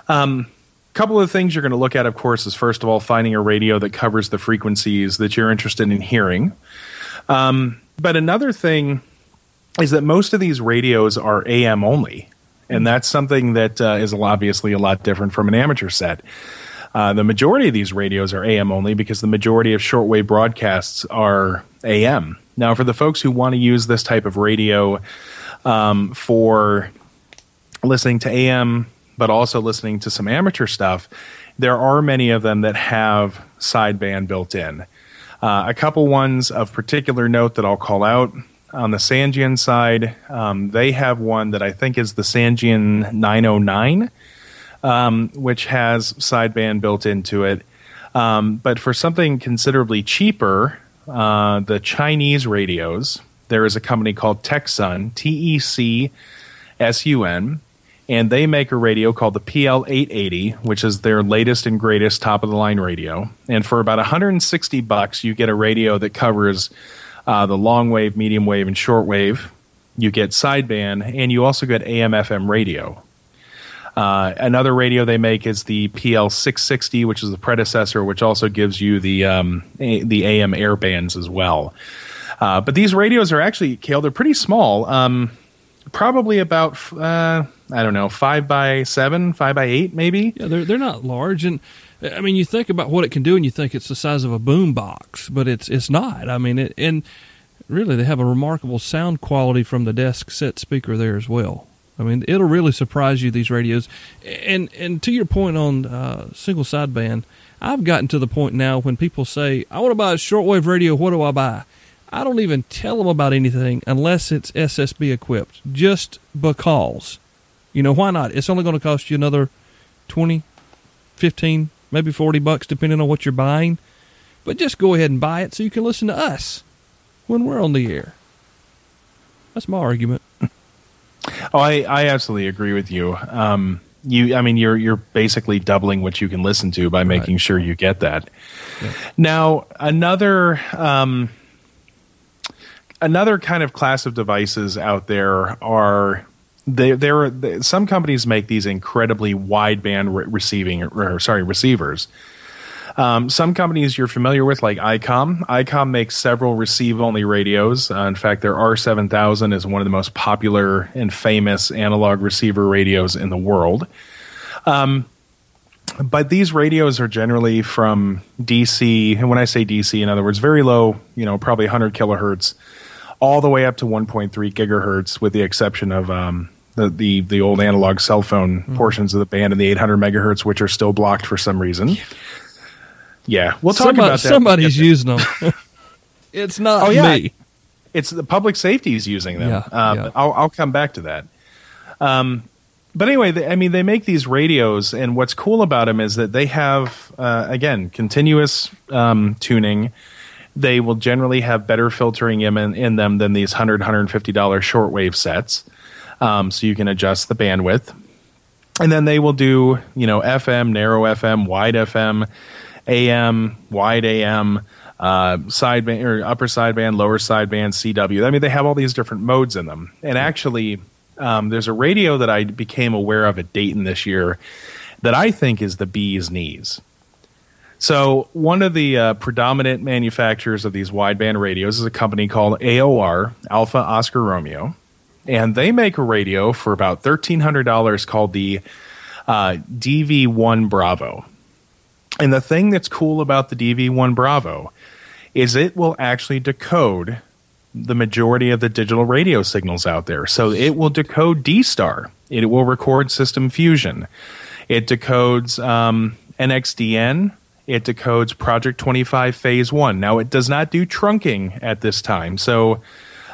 a couple of things you're going to look at, of course, is first of all finding a radio that covers the frequencies that you're interested in hearing. But another thing is that most of these radios are AM only. And that's something that is obviously a lot different from an amateur set. The majority of these radios are AM only because the majority of shortwave broadcasts are AM. Now, for the folks who want to use this type of radio for listening to AM, but also listening to some amateur stuff, there are many of them that have sideband built in. A couple ones of particular note that I'll call out. On the Sangean side, they have one that I think is the Sangean 909, which has sideband built into it. But for something considerably cheaper, the Chinese radios, there is a company called Texsun, Texsun, and they make a radio called the PL880, which is their latest and greatest top-of-the-line radio. And for about $160, you get a radio that covers the long wave, medium wave, and short wave. You get sideband, and you also get AM/FM radio. Another radio they make is the PL660, which is the predecessor, which also gives you the AM air bands as well. But these radios are actually, Kale, they're pretty small. Probably about 5 by 7, 5 by 8, maybe. Yeah, they're not large, and I mean, you think about what it can do, and you think it's the size of a boom box, but it's not. I mean, and really, they have a remarkable sound quality from the desk set speaker there as well. I mean, it'll really surprise you, these radios. And to your point on single sideband, I've gotten to the point now when people say, I want to buy a shortwave radio, what do I buy? I don't even tell them about anything unless it's SSB equipped, just because. You know, why not? It's only going to cost you another 20, 15 maybe $40, depending on what you're buying. But just go ahead and buy it so you can listen to us when we're on the air. That's my argument. Oh, I absolutely agree with you. You're basically doubling what you can listen to by making sure you get that. Yeah. Now, another kind of class of devices out there are... some companies make these incredibly wideband receivers. Some companies you're familiar with, like ICOM. ICOM makes several receive-only radios. In fact, their R7000 is one of the most popular and famous analog receiver radios in the world. But these radios are generally from DC, and when I say DC, in other words, very low, probably 100 kilohertz, all the way up to 1.3 gigahertz, with the exception of the old analog cell phone portions of the band and the 800 megahertz, which are still blocked for some reason. Yeah, we'll talk about that. Somebody's using them. It's not me. It's the public safety is using them. Yeah. I'll come back to that. But anyway, they make these radios, and what's cool about them is that they have, again, continuous tuning. They will generally have better filtering in them than these $100, $150 shortwave sets, so you can adjust the bandwidth. And then they will do, FM, narrow FM, wide FM, AM, wide AM, sideband or upper sideband, lower sideband, CW. They have all these different modes in them, and actually. There's a radio that I became aware of at Dayton this year that I think is the bee's knees. So one of the predominant manufacturers of these wideband radios is a company called AOR, Alpha Oscar Romeo, and they make a radio for about $1,300 called the DV1 Bravo. And the thing that's cool about the DV1 Bravo is it will actually decode the majority of the digital radio signals out there. So it will decode D-Star. It will record System Fusion. It decodes NXDN. It decodes Project 25 Phase 1. Now, it does not do trunking at this time. So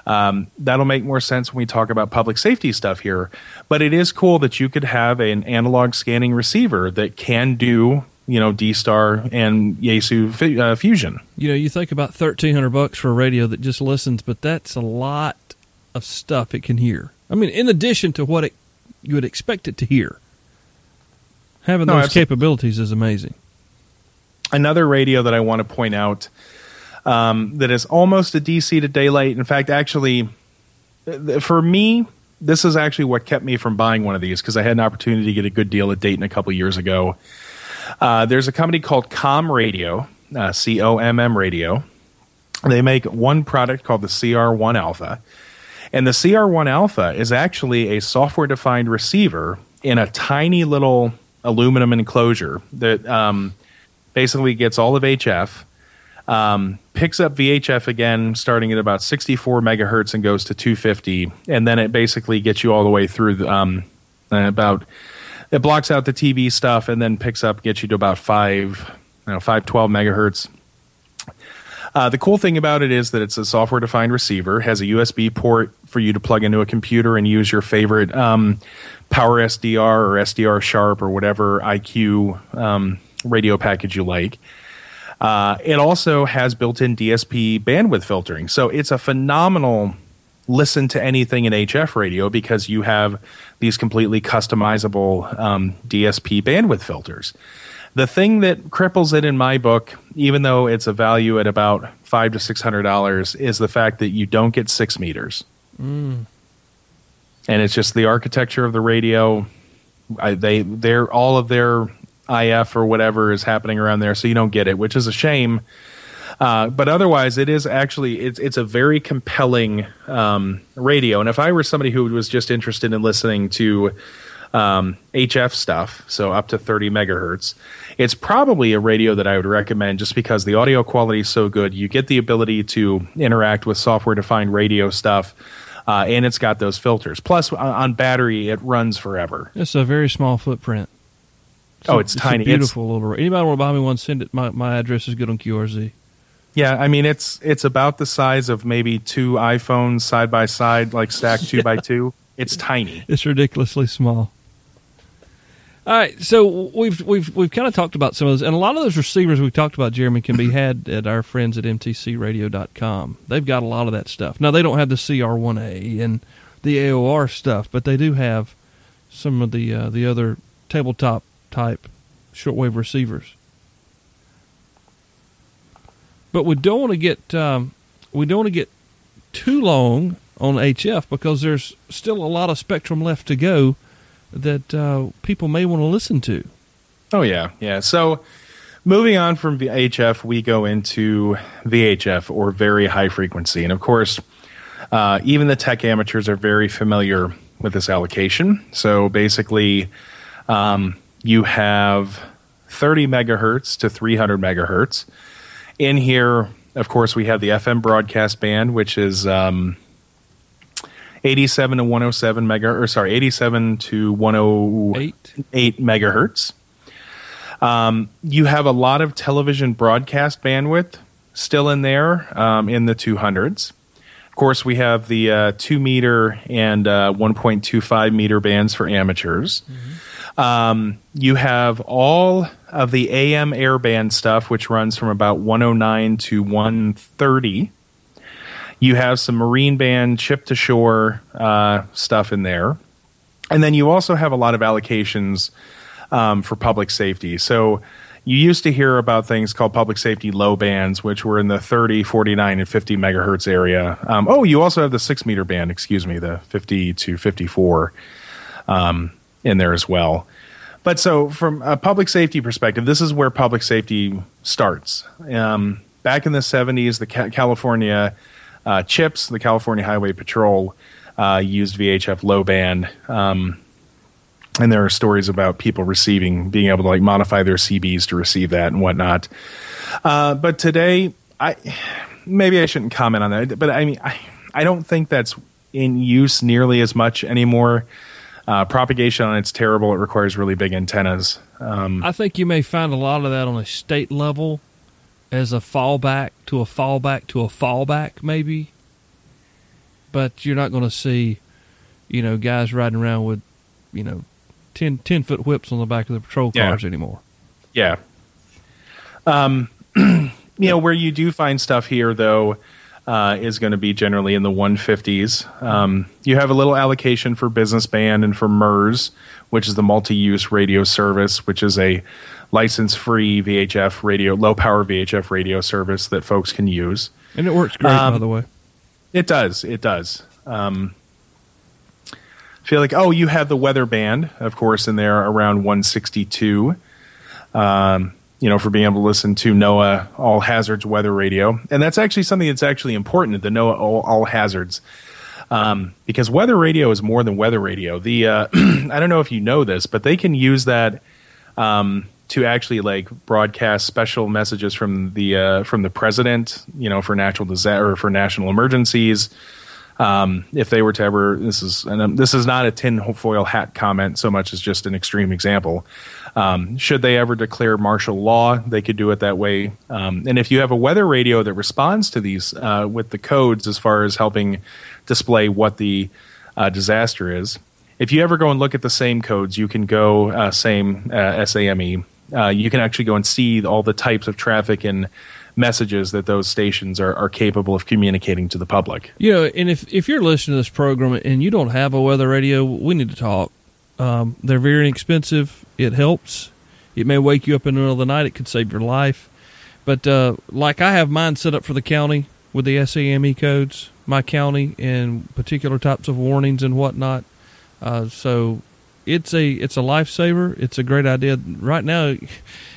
that'll make more sense when we talk about public safety stuff here. But it is cool that you could have an analog scanning receiver that can do D-Star and Yaesu Fusion. You think about $1,300 for a radio that just listens, but that's a lot of stuff it can hear. In addition to what you would expect it to hear. Having those capabilities is amazing. Another radio that I want to point out that is almost a DC to daylight. In fact, actually, for me, this is actually what kept me from buying one of these, because I had an opportunity to get a good deal at Dayton a couple years ago. There's a company called Com Radio, COMM Radio. They make one product called the CR1 Alpha. And the CR1 Alpha is actually a software-defined receiver in a tiny little aluminum enclosure that basically gets all of HF, picks up VHF again starting at about 64 megahertz and goes to 250. And then it basically gets you all the way through about... It blocks out the TV stuff and then picks up, gets you to about 512 megahertz. The cool thing about it is that it's a software-defined receiver, has a USB port for you to plug into a computer and use your favorite Power SDR or SDR Sharp or whatever IQ radio package you like. It also has built-in DSP bandwidth filtering. So it's a phenomenal listen to anything in HF radio because you have these completely customizable DSP bandwidth filters. The thing that cripples it in my book, even though it's a value at about $500 to $600, is the fact that you don't get 6 meters. Mm. And it's just the architecture of the radio. They're all of their IF or whatever is happening around there, so you don't get it, which is a shame. But otherwise, it is actually it's a very compelling radio. And if I were somebody who was just interested in listening to HF stuff, so up to 30 megahertz, it's probably a radio that I would recommend just because the audio quality is so good. You get the ability to interact with software-defined radio stuff, and it's got those filters. Plus, on battery, it runs forever. It's a very small footprint. It's tiny. Beautiful little radio. Anybody want to buy me one, send it. My address is good on QRZ. Yeah, it's about the size of maybe two iPhones side by side, like stacked 2 by 2. It's tiny. It's ridiculously small. All right, so we've kind of talked about some of those, and a lot of those receivers we talked about, Jeremy, can be had at our friends at MTCRadio.com. They've got a lot of that stuff. Now, they don't have the CR1A and the AOR stuff, but they do have some of the other tabletop type shortwave receivers. But we don't want to get too long on HF because there's still a lot of spectrum left to go that people may want to listen to. Oh yeah, yeah. So Moving on from HF, we go into VHF, or very high frequency. And of course, even the tech amateurs are very familiar with this allocation. So basically, you have 30 megahertz to 300 megahertz. In here, of course, we have the FM broadcast band, which is 87 to 107 megahertz, or sorry, 87 to 108 megahertz. You have a lot of television broadcast bandwidth still in there, in the 200s. Of course, we have the 2-meter and 1.25-meter bands for amateurs. Mm-hmm. You have all of the AM airband stuff, which runs from about 109 to 130. You have some marine band ship-to-shore stuff in there. And then you also have a lot of allocations for public safety. So you used to hear about things called public safety low bands, which were in the 30, 49, and 50 megahertz area. You also have the 6-meter band, the 50 to 54 in there as well. But so from a public safety perspective, this is where public safety starts. Back in the 70s, the California CHIPS, the California Highway Patrol, used VHF low band. And there are stories about people being able to like modify their CBs to receive that and whatnot. But today, maybe I shouldn't comment on that. But I mean, I don't think that's in use nearly as much anymore. Propagation on it's terrible. It requires really big antennas. I think you may find a lot of that on a state level as a fallback to a fallback to a fallback, maybe. But you're not going to see, guys riding around with, 10-foot whips on the back of the patrol cars anymore. Yeah. Where you do find stuff here, though, is going to be generally in the 150s. You have a little allocation for business band and for MERS, which is the multi-use radio service, which is a license-free VHF radio, low-power VHF radio service that folks can use. And it works great, by the way. It does. Feel like, you have the weather band, of course, in there around 162, for being able to listen to NOAA All Hazards Weather Radio. And that's actually something that's actually important, the NOAA All Hazards, because weather radio is more than weather radio. I don't know if you know this, but they can use that to actually like broadcast special messages from the president, for natural disaster or for national emergencies. If they were to ever, this is not a tinfoil hat comment so much as just an extreme example. Should they ever declare martial law, they could do it that way. And if you have a weather radio that responds to these with the codes as far as helping display what the disaster is, if you ever go and look at the SAME codes, you can go SAME, S-A-M-E. You can actually go and see all the types of traffic and messages that those stations are capable of communicating to the public. And if you're listening to this program and you don't have a weather radio, we need to talk. They're very inexpensive. It helps. It may wake you up in the middle of the night. It could save your life. But like I have mine set up for the county with the SAME codes, my county, and particular types of warnings and whatnot. So it's a lifesaver. It's a great idea. Right now,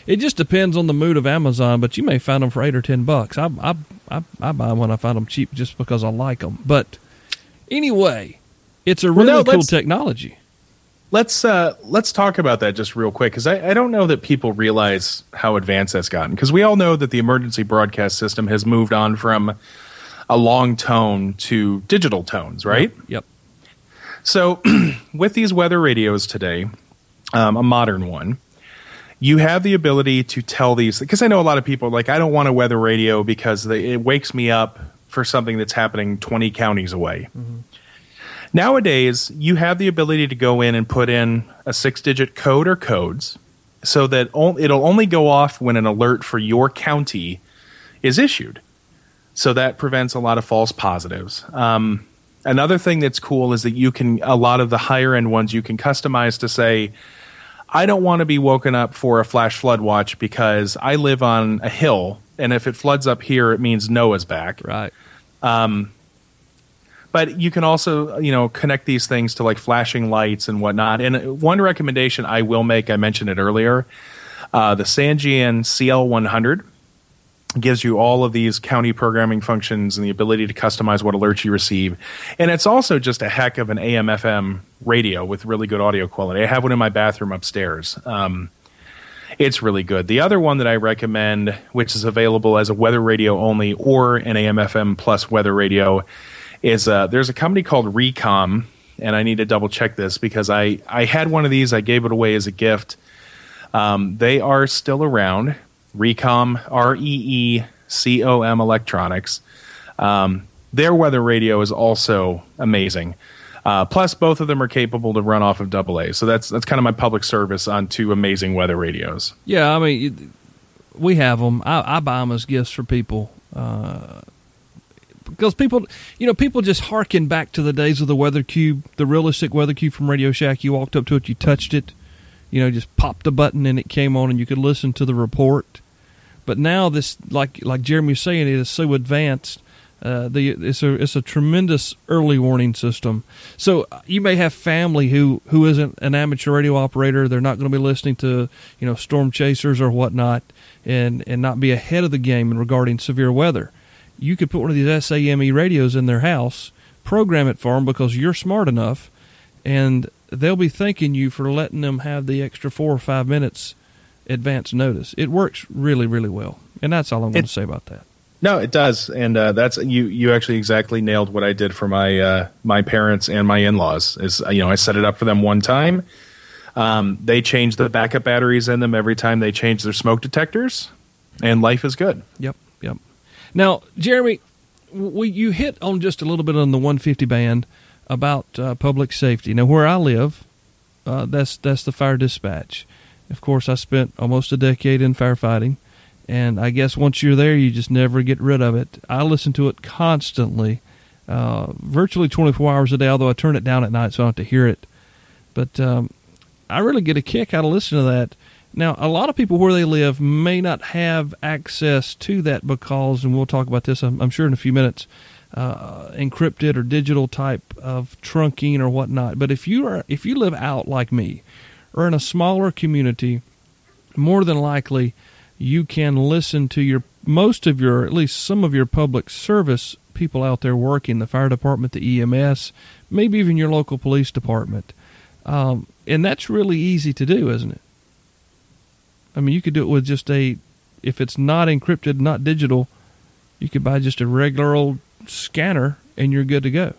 it just depends on the mood of Amazon, but you may find them for $8 or $10. I buy them when I find them cheap just because I like them. But anyway, it's a really cool technology. Let's talk about that just real quick, because I don't know that people realize how advanced that's gotten, because we all know that the emergency broadcast system has moved on from a long tone to digital tones, right? Yep. So with these weather radios today, a modern one, you have the ability to tell these, because I know a lot of people I don't want a weather radio because it wakes me up for something that's happening 20 counties away. Mm-hmm. Nowadays, you have the ability to go in and put in a 6-digit code or codes so that it'll only go off when an alert for your county is issued. So that prevents a lot of false positives. Another thing that's cool is that a lot of the higher end ones you can customize to say, I don't want to be woken up for a flash flood watch because I live on a hill, and if it floods up here, it means NOAA's back. Right. But you can also, connect these things to flashing lights and whatnot. And one recommendation I will make, I mentioned it earlier, The Sangean CL100 gives you all of these county programming functions and the ability to customize what alerts you receive. And it's also just a heck of an AM/FM radio with really good audio quality. I have one in my bathroom upstairs. It's really good. The other one that I recommend, which is available as a weather radio only or an AM/FM plus weather radio, is there's a company called Recom, and I need to double check this because I had one of these. I gave it away as a gift. They are still around. Recom, REECOM Electronics. Their weather radio is also amazing. Plus, both of them are capable to run off of AA. So that's kind of my public service on two amazing weather radios. Yeah, I mean, we have them. I buy them as gifts for people. Because people just harken back to the days of the weather cube, the realistic weather cube from Radio Shack. You walked up to it, you touched it, just popped the button and it came on and you could listen to the report. But now this, like Jeremy was saying, it is so advanced. It's a tremendous early warning system. So you may have family who isn't an amateur radio operator. They're not going to be listening to storm chasers or whatnot, and not be ahead of the game in regarding severe weather. You could put one of these SAME radios in their house, program it for them because you're smart enough, and they'll be thanking you for letting them have the extra 4 or 5 minutes advance notice. It works really, really well, and that's all I'm going to say about that. No, it does, and that's you actually exactly nailed what I did for my parents and my in-laws. Is I set it up for them one time. They change the backup batteries in them every time they change their smoke detectors, and life is good. Yep. Now, Jeremy, you hit on just a little bit on the 150 band about public safety. Now, where I live, that's the fire dispatch. Of course, I spent almost a decade in firefighting, and I guess once you're there, you just never get rid of it. I listen to it constantly, virtually 24 hours a day, although I turn it down at night so I don't have to hear it. But I really get a kick out of listening to that. Now, a lot of people where they live may not have access to that because, and we'll talk about this, I'm sure, in a few minutes, encrypted or digital type of trunking or whatnot. But if you live out like me or in a smaller community, more than likely you can listen to at least some of your public service people out there working, the fire department, the EMS, maybe even your local police department. And that's really easy to do, isn't it? I mean, you could do it with if it's not encrypted, not digital, you could buy just a regular old scanner and you're good to go.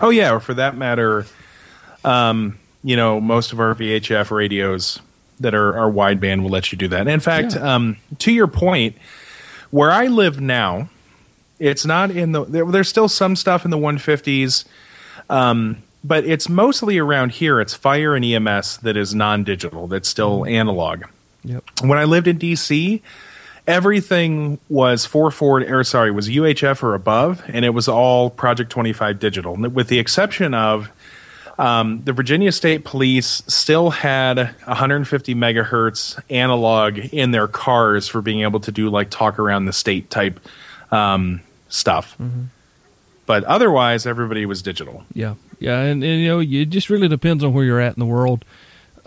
Oh, yeah. Or for that matter, most of our VHF radios that are wideband will let you do that. And in fact, to your point, where I live now, it's not in there's still some stuff in the 150s, but it's mostly around here. It's fire and EMS that is non-digital, that's still analog. Yep. When I lived in D.C., everything was was UHF or above, and it was all Project 25 digital, with the exception of the Virginia State Police still had 150 megahertz analog in their cars for being able to do like talk around the state type stuff. Mm-hmm. But otherwise, everybody was digital. Yeah. Yeah, and it just really depends on where you're at in the world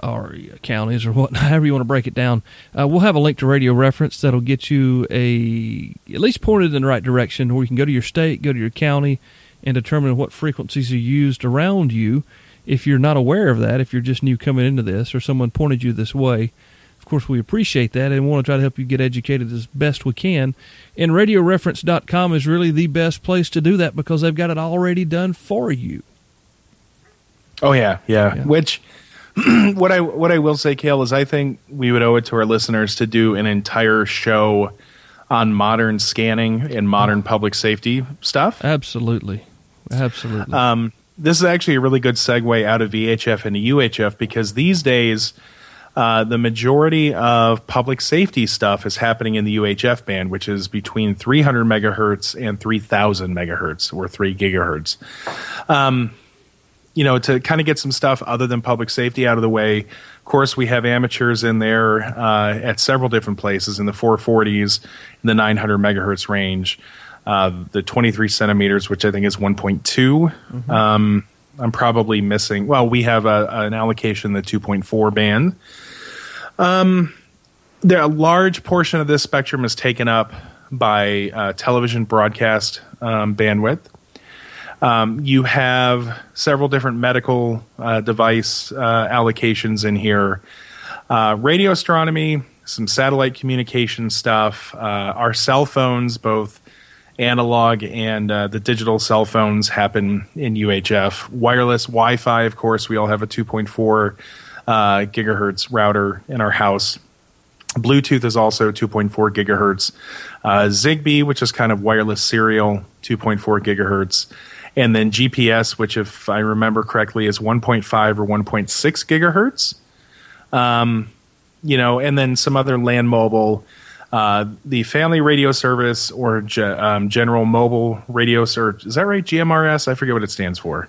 or counties or whatnot, however you want to break it down. We'll have a link to Radio Reference that'll get you at least pointed in the right direction where you can go to your state, go to your county, and determine what frequencies are used around you. If you're not aware of that, if you're just new coming into this or someone pointed you this way, of course, we appreciate that and want to try to help you get educated as best we can. And RadioReference.com is really the best place to do that because they've got it already done for you. Oh, yeah. Which what I will say, Kale, is I think we would owe it to our listeners to do an entire show on modern scanning and modern public safety stuff. Absolutely. This is actually a really good segue out of VHF into UHF because these days the majority of public safety stuff is happening in the UHF band, which is between 300 megahertz and 3,000 megahertz or 3 gigahertz. To kind of get some stuff other than public safety out of the way. Of course, we have amateurs in there at several different places in the 440s, in the 900 megahertz range, the 23 centimeters, which I think is 1.2. Mm-hmm. I'm probably missing. Well, we have an allocation in the 2.4 band. there a large portion of this spectrum is taken up by television broadcast bandwidth. You have several different medical device allocations in here. Radio astronomy, some satellite communication stuff, our cell phones, both analog and the digital cell phones happen in UHF. Wireless Wi-Fi, of course, we all have a 2.4 gigahertz router in our house. Bluetooth is also 2.4 gigahertz. Zigbee, which is kind of wireless serial, 2.4 gigahertz. And then GPS, which, if I remember correctly, is 1.5 or 1.6 gigahertz. You know, and then some other land mobile. The family radio service or general mobile radio service. Is that right? GMRS? I forget what it stands for.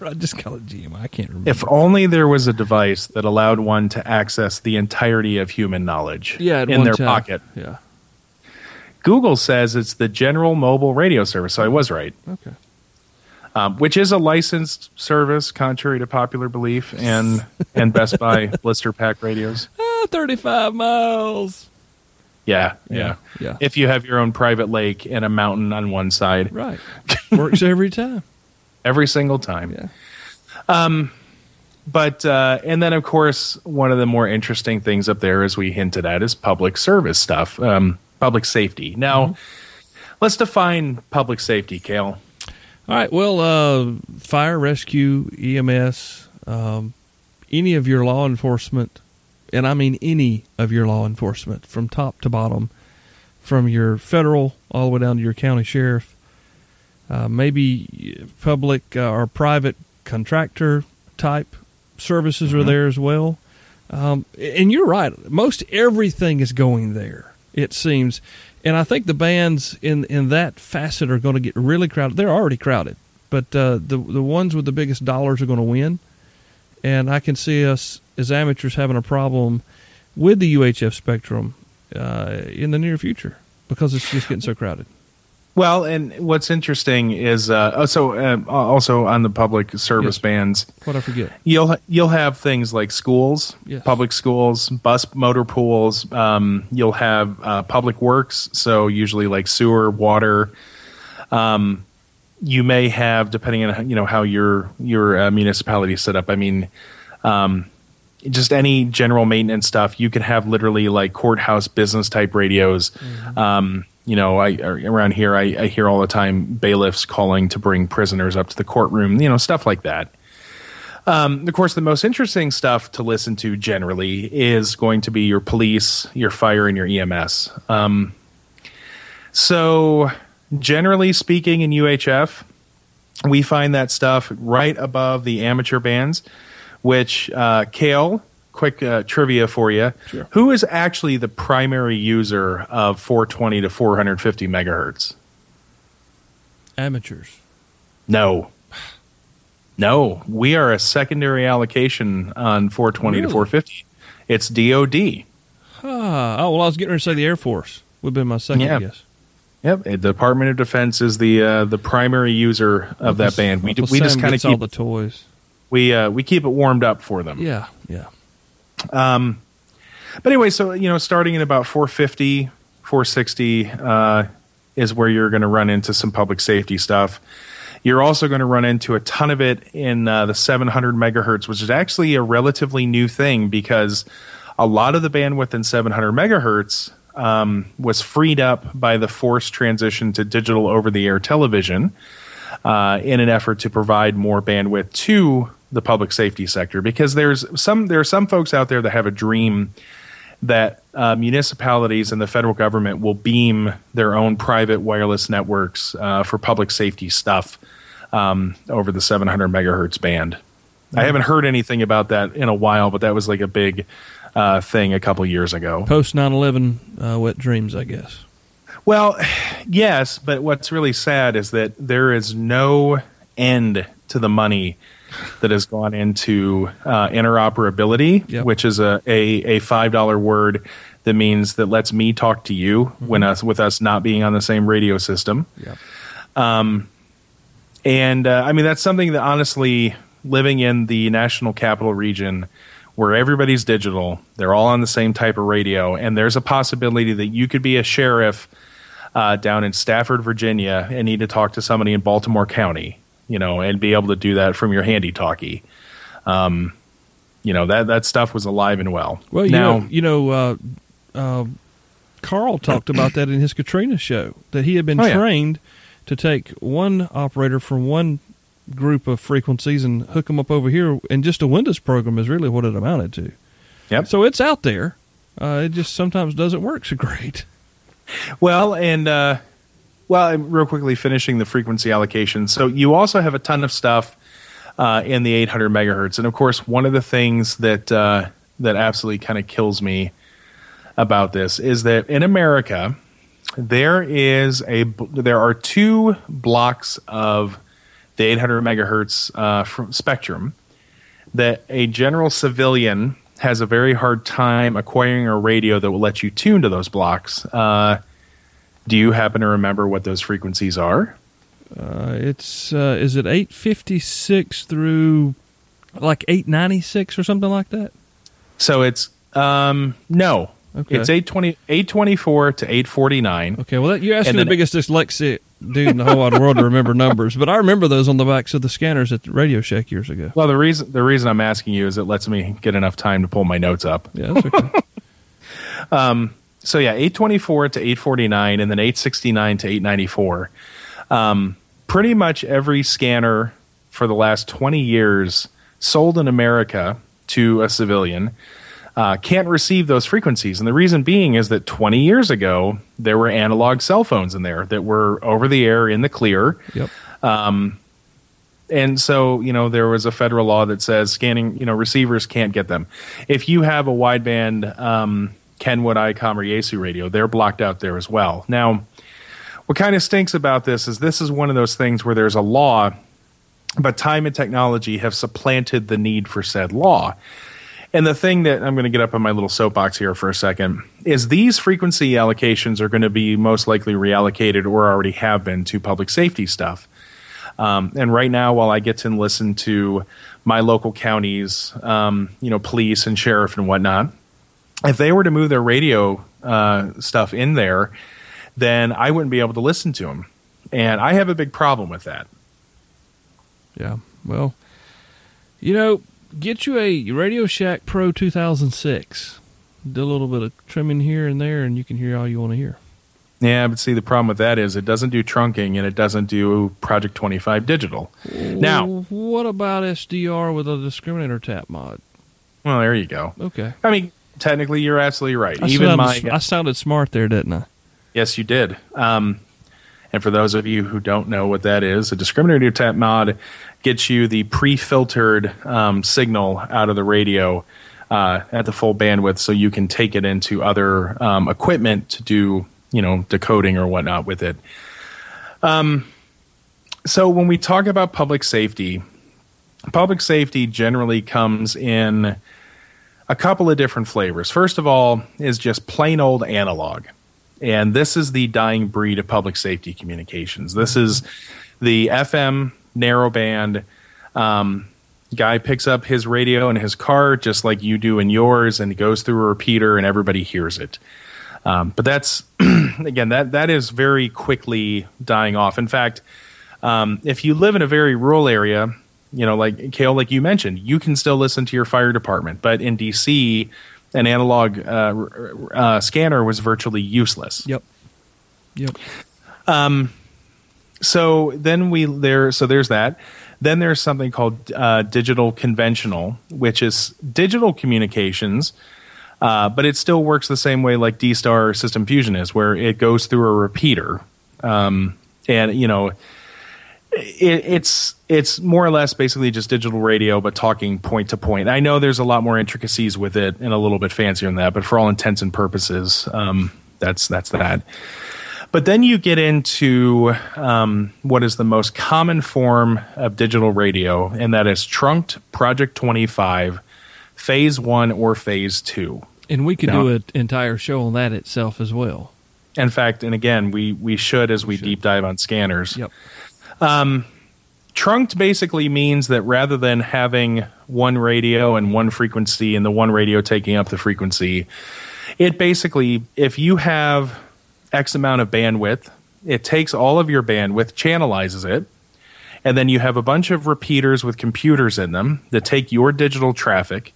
I just call it GM. I can't remember. If only there was a device that allowed one to access the entirety of human knowledge in their pocket. Yeah. Google says it's the General Mobile Radio Service, so I was right. Okay. Which is a licensed service, contrary to popular belief, and Best Buy blister pack radios. 35 miles. Yeah. If you have your own private lake and a mountain on one side. Right. Works every time. Every single time. Yeah. And then, of course, one of the more interesting things up there, as we hinted at, is public service stuff, public safety. Now, let's define public safety, Kale. All right. Well, fire, rescue, EMS, any of your law enforcement, and I mean any of your law enforcement from top to bottom, from your federal all the way down to your county sheriff. Maybe public or private contractor type services are there as well. And you're right. Most everything is going there, it seems. And I think the bands in that facet are going to get really crowded. They're already crowded. But the ones with the biggest dollars are going to win. And I can see us as amateurs having a problem with the UHF spectrum in the near future because it's just getting so crowded. Well, and what's interesting is also on the public service bands. What I forget, you'll have things like schools, public schools, bus motor pools. You'll have public works, so usually like sewer, water. You may have, depending on how your municipality is set up. I mean, just any general maintenance stuff. You could have literally like courthouse business type radios. Around here, I hear all the time bailiffs calling to bring prisoners up to the courtroom, stuff like that. Of course, the most interesting stuff to listen to generally is going to be your police, your fire, and your EMS. So generally speaking in UHF, we find that stuff right above the amateur bands, which Kale... Quick trivia for you. Sure. Who is actually the primary user of 420 to 450 megahertz? Amateurs. No. We are a secondary allocation on 420 to 450. It's DOD. Oh, well, I was getting ready to say the Air Force. Would have been my second guess. Yep. The Department of Defense is the primary user of that band. We just kind of keep all the toys. We keep it warmed up for them. Yeah. But anyway, so, starting at about 450, 460 is where you're going to run into some public safety stuff. You're also going to run into a ton of it in the 700 megahertz, which is actually a relatively new thing because a lot of the bandwidth in 700 megahertz was freed up by the forced transition to digital over-the-air television in an effort to provide more bandwidth to the public safety sector, because there are some folks out there that have a dream that municipalities and the federal government will beam their own private wireless networks for public safety stuff over the 700 megahertz band. I haven't heard anything about that in a while, but that was like a big thing a couple years ago. Post 9/11 wet dreams, I guess. Well, yes, but what's really sad is that there is no end to the money that has gone into interoperability, which is a $5 word that means that lets me talk to you with us not being on the same radio system. Yep. I mean, that's something that honestly living in the National Capital Region where everybody's digital, they're all on the same type of radio, and there's a possibility that you could be a sheriff down in Stafford, Virginia, and need to talk to somebody in Baltimore County, you know, and be able to do that from your handy-talkie. You know, that stuff was alive and well. Well, Carl talked about that in his Katrina show, that he had been trained to take one operator from one group of frequencies and hook them up over here, and just a Windows program is really what it amounted to. Yep. So it's out there. It just sometimes doesn't work so great. Well, and real quickly finishing the frequency allocation. So you also have a ton of stuff in the 800 megahertz, and of course, one of the things that that absolutely kind of kills me about this is that in America there are two blocks of the 800 megahertz spectrum that a general civilian has a very hard time acquiring a radio that will let you tune to those blocks. Do you happen to remember what those frequencies are? Is it 856 through like 896 or something like that? So it's no. Okay. It's 824 to 849. Okay, well, you're asking the biggest dyslexic dude in the whole wide world to remember numbers, but I remember those on the backs of the scanners at Radio Shack years ago. Well, the reason I'm asking you is it lets me get enough time to pull my notes up. Yeah, that's okay. 824 to 849, and then 869 to 894. Pretty much every scanner for the last 20 years sold in America to a civilian can't receive those frequencies. And the reason being is that 20 years ago, there were analog cell phones in there that were over the air in the clear. Yep. And so, you know, there was a federal law that says scanning, you know, receivers can't get them. If you have a wideband Kenwood, ICOM, or Yaesu radio, they're blocked out there as well. Now, what kind of stinks about this is one of those things where there's a law, but time and technology have supplanted the need for said law. And the thing that I'm going to get up on my little soapbox here for a second is these frequency allocations are going to be most likely reallocated or already have been to public safety stuff. And right now, while I get to listen to my local county's, police and sheriff and whatnot, if they were to move their radio stuff in there, then I wouldn't be able to listen to them. And I have a big problem with that. Yeah, well, you know, get you a Radio Shack Pro 2006. Do a little bit of trimming here and there, and you can hear all you want to hear. Yeah, but see, the problem with that is it doesn't do trunking, and it doesn't do Project 25 digital. Now, what about SDR with a discriminator tap mod? Well, there you go. Okay. I mean, technically, you're absolutely right. I sounded smart there, didn't I? Yes, you did. And for those of you who don't know what that is, a discriminator tap mod gets you the pre-filtered signal out of the radio at the full bandwidth, so you can take it into other equipment to do, you know, decoding or whatnot with it. So when we talk about public safety generally comes in a couple of different flavors. First of all is just plain old analog. And this is the dying breed of public safety communications. This is the FM narrowband. Guy picks up his radio in his car just like you do in yours, and it goes through a repeater and everybody hears it. But that's, again, that is very quickly dying off. In fact, if you live in a very rural area, you know, like Kale, like you mentioned, you can still listen to your fire department. But in D.C., an analog scanner was virtually useless. Yep. So there's that. Then there's something called digital conventional, which is digital communications, but it still works the same way like D-Star System Fusion is, where it goes through a repeater, and you know, it's more or less basically just digital radio, but talking point to point. I know there's a lot more intricacies with it and a little bit fancier than that, but for all intents and purposes, that's that. But then you get into what is the most common form of digital radio, and that is trunked Project 25, Phase 1 or Phase 2. And we could do an entire show on that itself as well. In fact, and again, we should as we deep dive on scanners. Yep. Trunked basically means that rather than having one radio and one frequency and the one radio taking up the frequency, it basically, if you have X amount of bandwidth, it takes all of your bandwidth, channelizes it, and then you have a bunch of repeaters with computers in them that take your digital traffic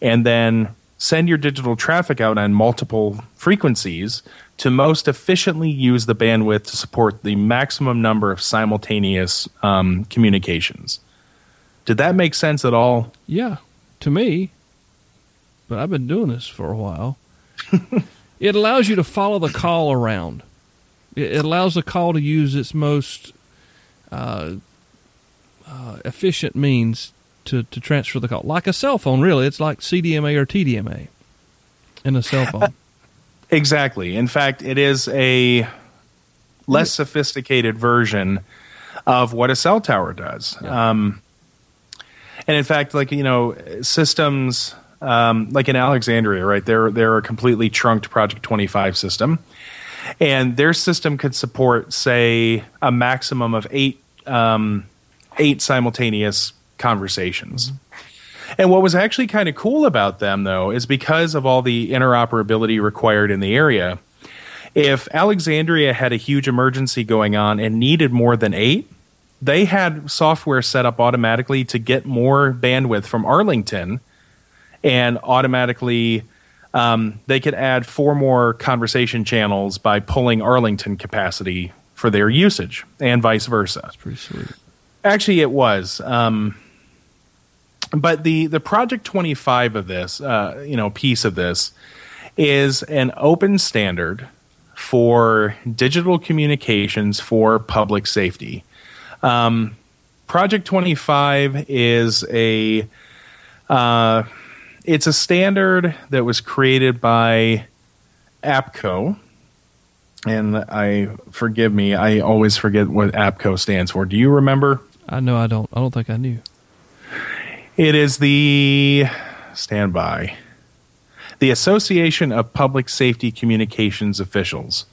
and then send your digital traffic out on multiple frequencies to most efficiently use the bandwidth to support the maximum number of simultaneous communications. Did that make sense at all? Yeah, to me. But I've been doing this for a while. It allows you to follow the call around. It allows the call to use its most efficient means to transfer the call. Like a cell phone, really. It's like CDMA or TDMA in a cell phone. Exactly. In fact, it is a less sophisticated version of what a cell tower does. Yeah. And in fact, like, you know, systems like in Alexandria, right, they're a completely trunked Project 25 system. And their system could support, say, a maximum of eight simultaneous conversations. Mm-hmm. And what was actually kind of cool about them, though, is because of all the interoperability required in the area, if Alexandria had a huge emergency going on and needed more than eight, they had software set up automatically to get more bandwidth from Arlington, and automatically they could add four more conversation channels by pulling Arlington capacity for their usage, and vice versa. That's pretty sweet. Actually, it was. But the Project 25 of this, piece of this, is an open standard for digital communications for public safety. Project 25 is it's a standard that was created by APCO, and I always forget what APCO stands for. Do you remember? I know I don't. I don't think I knew. It is the Association of Public Safety Communications Officials.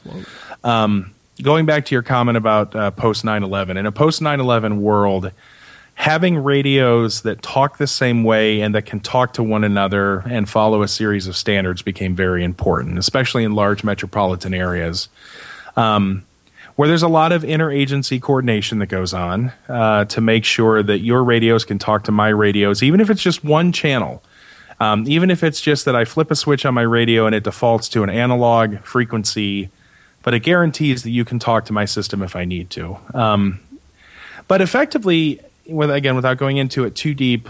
Going back to your comment about post 9/11, in a post 9/11 world, having radios that talk the same way and that can talk to one another and follow a series of standards became very important, especially in large metropolitan areas, where there's a lot of interagency coordination that goes on to make sure that your radios can talk to my radios, even if it's just one channel, even if it's just that I flip a switch on my radio and it defaults to an analog frequency, but it guarantees that you can talk to my system if I need to. But effectively, without going into it too deep,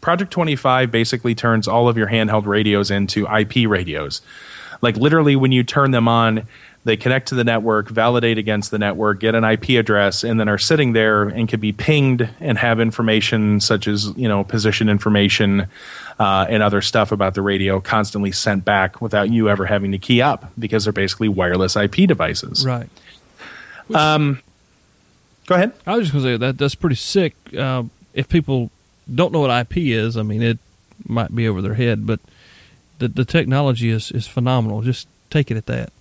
Project 25 basically turns all of your handheld radios into IP radios. Like literally when you turn them on, they connect to the network, validate against the network, get an IP address, and then are sitting there and can be pinged and have information such as, you know, position information and other stuff about the radio constantly sent back without you ever having to key up because they're basically wireless IP devices. Right. Go ahead. I was just going to say that's pretty sick. If people don't know what IP is, I mean, it might be over their head, but the technology is phenomenal. Just take it at that.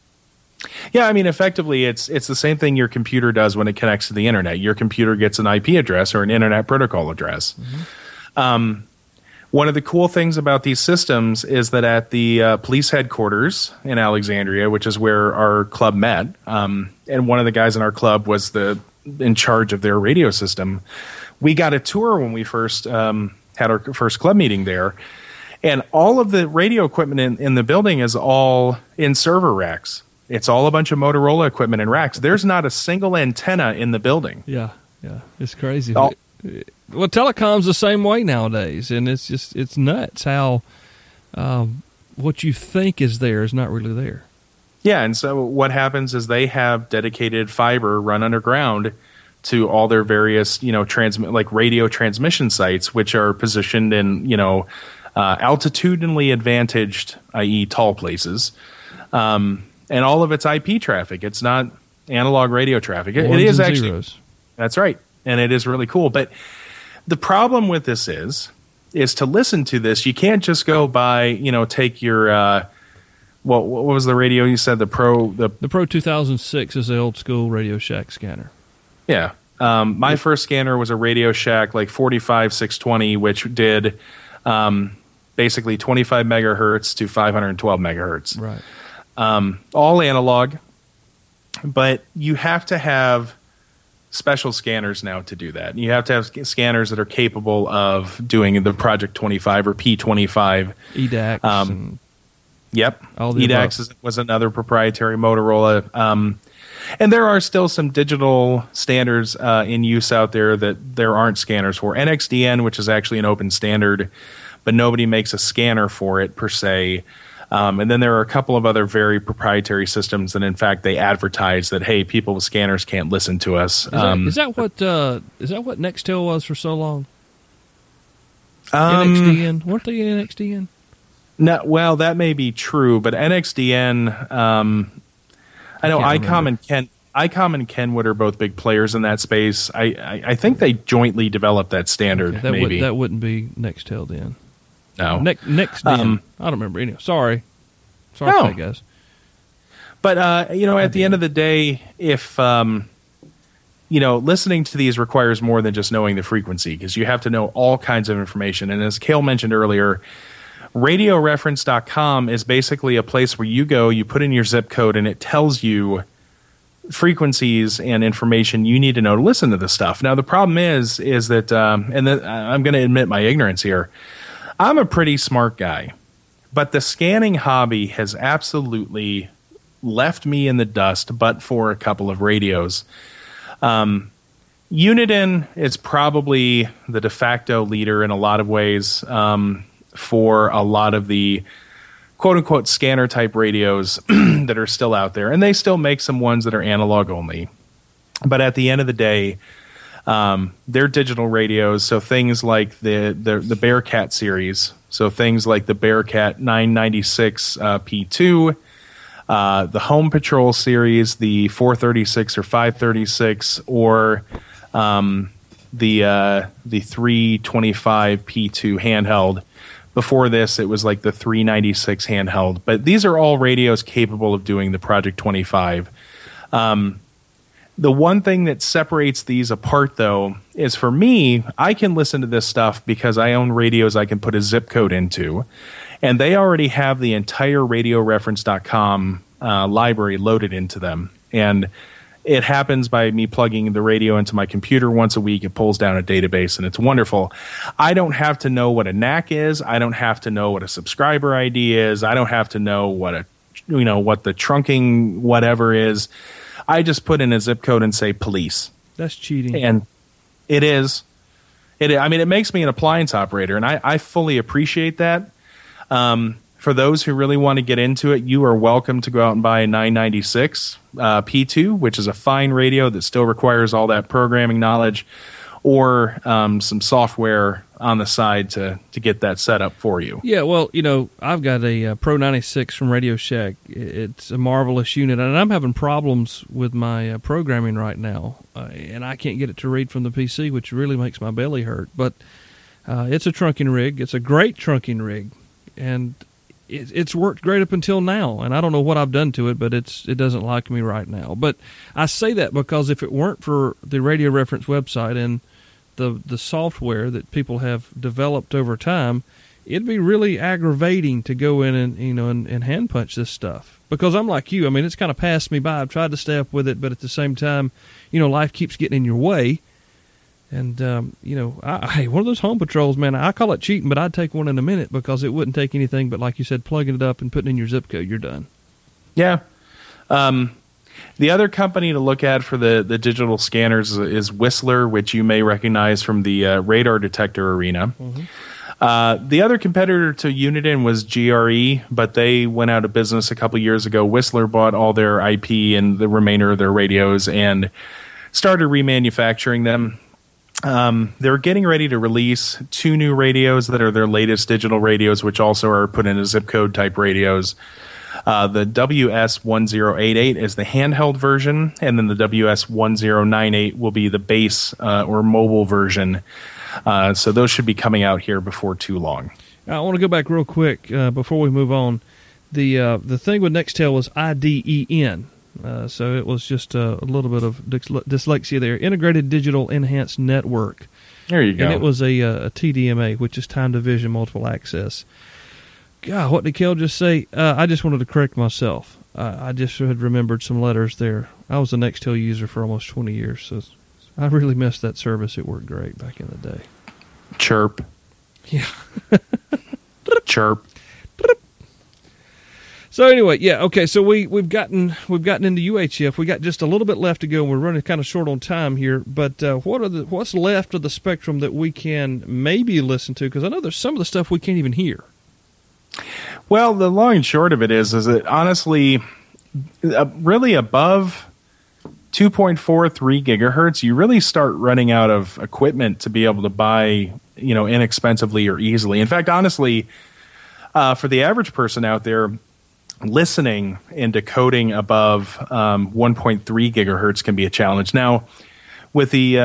Yeah, I mean, effectively, it's the same thing your computer does when it connects to the internet. Your computer gets an IP address or an internet protocol address. Mm-hmm. One of the cool things about these systems is that at the police headquarters in Alexandria, which is where our club met, and one of the guys in our club was in charge of their radio system, we got a tour when we first had our first club meeting there. And all of the radio equipment in the building is all in server racks. It's all a bunch of Motorola equipment and racks. There's not a single antenna in the building. Yeah. It's crazy. Oh. Well, telecom's the same way nowadays, and it's just it's nuts how what you think is there is not really there. Yeah, and so what happens is they have dedicated fiber run underground to all their various, you know, radio transmission sites, which are positioned in, you know, altitudinally advantaged, i.e. tall places, and all of it's IP traffic. It's not analog radio traffic. It is actually zeros. That's right. And it is really cool. But the problem with this is to listen to this, you can't just go by, you know, take your what was the radio you said? The Pro 2006 is the old school Radio Shack scanner. Yeah. My first scanner was a Radio Shack like 45620, which did basically 25 megahertz to 512 megahertz. Right. All analog, but you have to have special scanners now to do that. You have to have scanners that are capable of doing the Project 25 or P25. EDAX. Yep. EDAX was another proprietary Motorola. And there are still some digital standards in use out there that there aren't scanners for. NXDN, which is actually an open standard, but nobody makes a scanner for it per se. And then there are a couple of other very proprietary systems that, in fact, they advertise that, hey, people with scanners can't listen to us. Is that what Nextel was for so long? NXDN? Weren't they in NXDN? No, well, that may be true, but NXDN, I know ICOM and Kenwood are both big players in that space. I think they jointly developed that standard. Okay, that wouldn't be Nextel then. No. NextDN. I don't remember any. Sorry, no. Guys. But at the end of the day, if listening to these requires more than just knowing the frequency, because you have to know all kinds of information. And as Kale mentioned earlier, radioreference.com is basically a place where you go, you put in your zip code, and it tells you frequencies and information you need to know to listen to this stuff. Now the problem is that, I'm going to admit my ignorance here. I'm a pretty smart guy, but the scanning hobby has absolutely left me in the dust, but for a couple of radios. Uniden is probably the de facto leader in a lot of ways for a lot of the quote-unquote scanner-type radios that are still out there, and they still make some ones that are analog only. But at the end of the day, they're digital radios, so things like the Bearcat series, so things like the Bearcat 996 P2, the Home Patrol series, the 436 or 536, or the 325 P2 handheld. Before this, it was like the 396 handheld. But these are all radios capable of doing the Project 25. The one thing that separates these apart, though, is for me, I can listen to this stuff because I own radios I can put a zip code into, and they already have the entire radioreference.com library loaded into them. And it happens by me plugging the radio into my computer once a week. It pulls down a database, and it's wonderful. I don't have to know what a NAC is. I don't have to know what a subscriber ID is. I don't have to know what what the trunking whatever is. I just put in a zip code and say police. That's cheating. And it is. It makes me an appliance operator, and I fully appreciate that. For those who really want to get into it, you are welcome to go out and buy a 996 P2, which is a fine radio that still requires all that programming knowledge or some software on the side to get that set up for you. Yeah, well, I've got a Pro 96 from Radio Shack. It's a marvelous unit, and I'm having problems with my programming right now, and I can't get it to read from the PC, which really makes my belly hurt. But it's a trunking rig. It's a great trunking rig, and it's worked great up until now. And I don't know what I've done to it, but it doesn't like me right now. But I say that because if it weren't for the Radio Reference website and the software that people have developed over time, it'd be really aggravating to go in and hand punch this stuff, because I'm like you. I mean, it's kind of passed me by. I've tried to stay up with it, but at the same time, life keeps getting in your way. And one of those home patrols, man, I call it cheating, but I'd take one in a minute, because it wouldn't take anything but, like you said, plugging it up and putting in your zip code. You're done. Yeah. The other company to look at for the digital scanners is Whistler, which you may recognize from the radar detector arena. Mm-hmm. The other competitor to Uniden was GRE, but they went out of business a couple years ago. Whistler bought all their IP and the remainder of their radios and started remanufacturing them. They're getting ready to release two new radios that are their latest digital radios, which also are put into zip code type radios. The WS1088 is the handheld version, and then the WS1098 will be the base or mobile version. So those should be coming out here before too long. I want to go back real quick before we move on. The thing with Nextel was IDEN, So it was just a little bit of dyslexia there. Integrated Digital Enhanced Network. There you go. And it was a TDMA, which is Time Division Multiple Access. God, what did Kale just say? I just wanted to correct myself. I just had remembered some letters there. I was a Nextel user for almost 20 years, so I really missed that service. It worked great back in the day. Chirp. Yeah. Chirp. So anyway, yeah, okay. So we've gotten into UHF. We got just a little bit left to go, and we're running kind of short on time here. But what's left of the spectrum that we can maybe listen to? Because I know there's some of the stuff we can't even hear. Well, the long and short of it is that honestly, really above 2.43 gigahertz, you really start running out of equipment to be able to buy, you know, inexpensively or easily. In fact, honestly, for the average person out there, listening and decoding above 1.3 gigahertz can be a challenge. Now, with the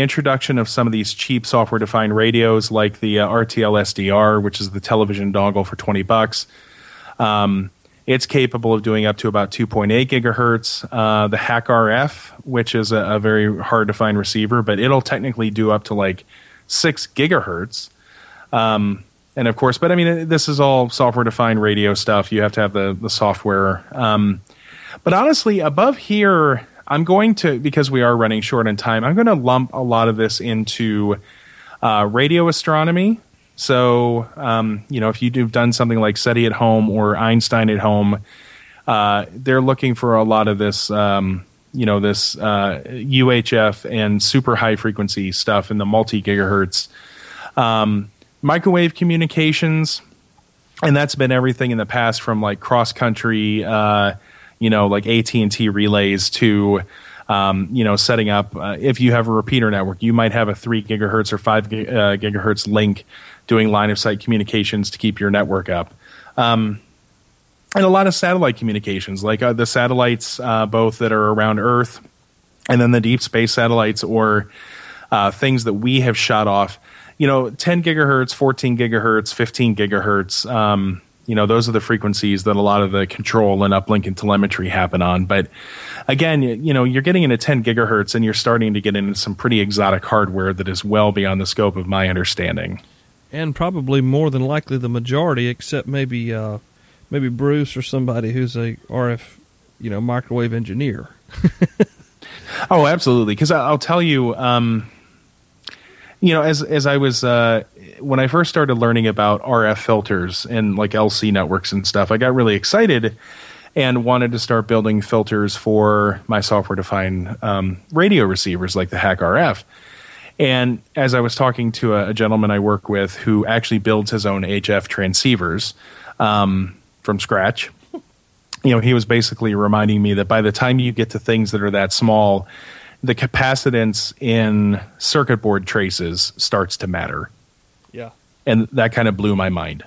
introduction of some of these cheap software-defined radios, like the RTL SDR, which is the television dongle for $20, it's capable of doing up to about 2.8 gigahertz. The Hack RF, which is a very hard-to-find receiver, but it'll technically do up to like 6 gigahertz. And of course, but I mean, this is all software-defined radio stuff. You have to have the software. But honestly, above here, I'm going to, because we are running short on time, I'm going to lump a lot of this into radio astronomy. So, you know, if you've done something like SETI at home or Einstein at home, they're looking for a lot of this, you know, this UHF and super high-frequency stuff in the multi-gigahertz. Microwave communications, and that's been everything in the past from like cross-country, you know, like AT&T relays to, you know, setting up. If you have a repeater network, you might have a 3 gigahertz or 5 gigahertz link doing line-of-sight communications to keep your network up. And a lot of satellite communications, like the satellites both that are around Earth and then the deep space satellites or things that we have shot off. You know, 10 gigahertz, 14 gigahertz, 15 gigahertz, you know, those are the frequencies that a lot of the control and uplink and telemetry happen on. But again, you know, you're getting into 10 gigahertz and you're starting to get into some pretty exotic hardware that is well beyond the scope of my understanding. And probably more than likely the majority, except maybe maybe Bruce or somebody who's a RF, you know, microwave engineer. Oh, absolutely. Because I'll tell you... you know, as I was when I first started learning about RF filters and like LC networks and stuff, I got really excited and wanted to start building filters for my software-defined radio receivers like the Hack RF. And as I was talking to a gentleman I work with who actually builds his own HF transceivers from scratch, you know, he was basically reminding me that by the time you get to things that are that small, the capacitance in circuit board traces starts to matter. Yeah. And that kind of blew my mind.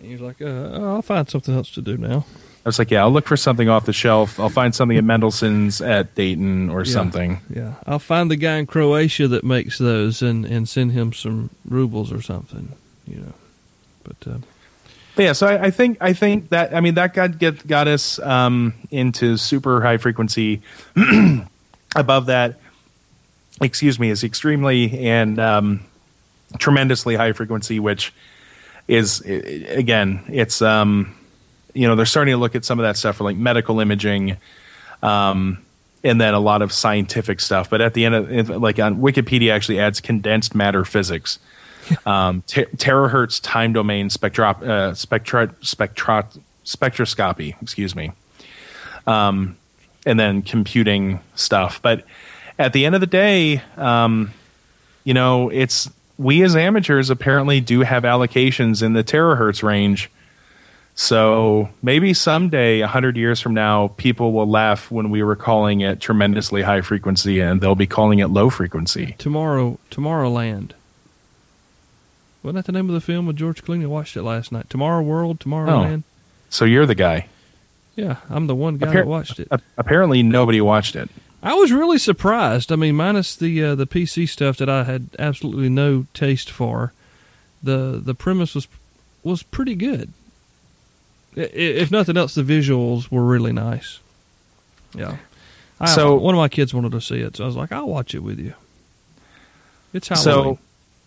He's like, I'll find something else to do now. I was like, yeah, I'll look for something off the shelf. I'll find something at Mendelssohn's at Dayton or something. Yeah. I'll find the guy in Croatia that makes those and send him some rubles or something, you know. But yeah, so I think that, I mean, that got us into super high frequency. Above that, excuse me, is extremely and tremendously high frequency, which is, again, it's, you know, they're starting to look at some of that stuff for like medical imaging and then a lot of scientific stuff. But at the end of, like on Wikipedia actually adds condensed matter physics, terahertz time domain spectroscopy, excuse me. And then computing stuff. But at the end of the day, you know, it's we as amateurs apparently do have allocations in the terahertz range. So maybe someday, 100 years from now, people will laugh when we were calling it tremendously high frequency and they'll be calling it low frequency. Tomorrowland. Wasn't that the name of the film with George Clooney? I watched it last night. Tomorrow World, Tomorrowland. Oh, so you're the guy. Yeah, I'm the one guy that watched it. Apparently nobody watched it. I was really surprised. I mean, minus the PC stuff that I had absolutely no taste for, the premise was pretty good. If nothing else, the visuals were really nice. Yeah. So one of my kids wanted to see it, so I was like, I'll watch it with you. It's Halloween. So,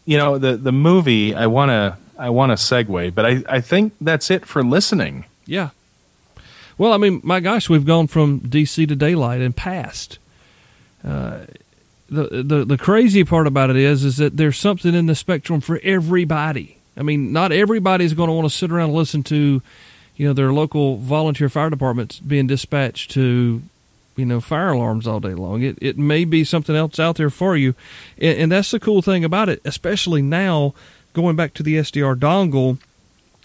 you know, the movie, I want to segue, but I think that's it for listening. Yeah. Well, I mean, my gosh, we've gone from DC to daylight and past. The crazy part about it is that there's something in the spectrum for everybody. I mean, not everybody's going to want to sit around and listen to, you know, their local volunteer fire departments being dispatched to, you know, fire alarms all day long. It may be something else out there for you. And that's the cool thing about it, especially now going back to the SDR dongle.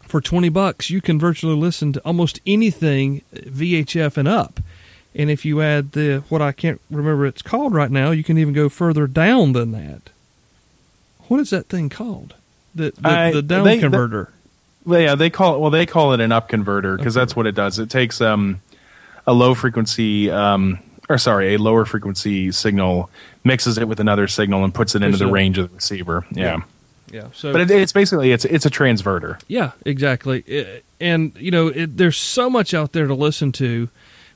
For $20, you can virtually listen to almost anything VHF and up. And if you add the, what I can't remember it's called right now, you can even go further down than that. What is that thing called? The down converter. They call it an up converter because that's what it does. It takes a lower frequency signal, mixes it with another signal, and puts it into the range of the receiver. Yeah. Yeah, so, but it's basically it's a transverter. Yeah, exactly. And you know, there's so much out there to listen to,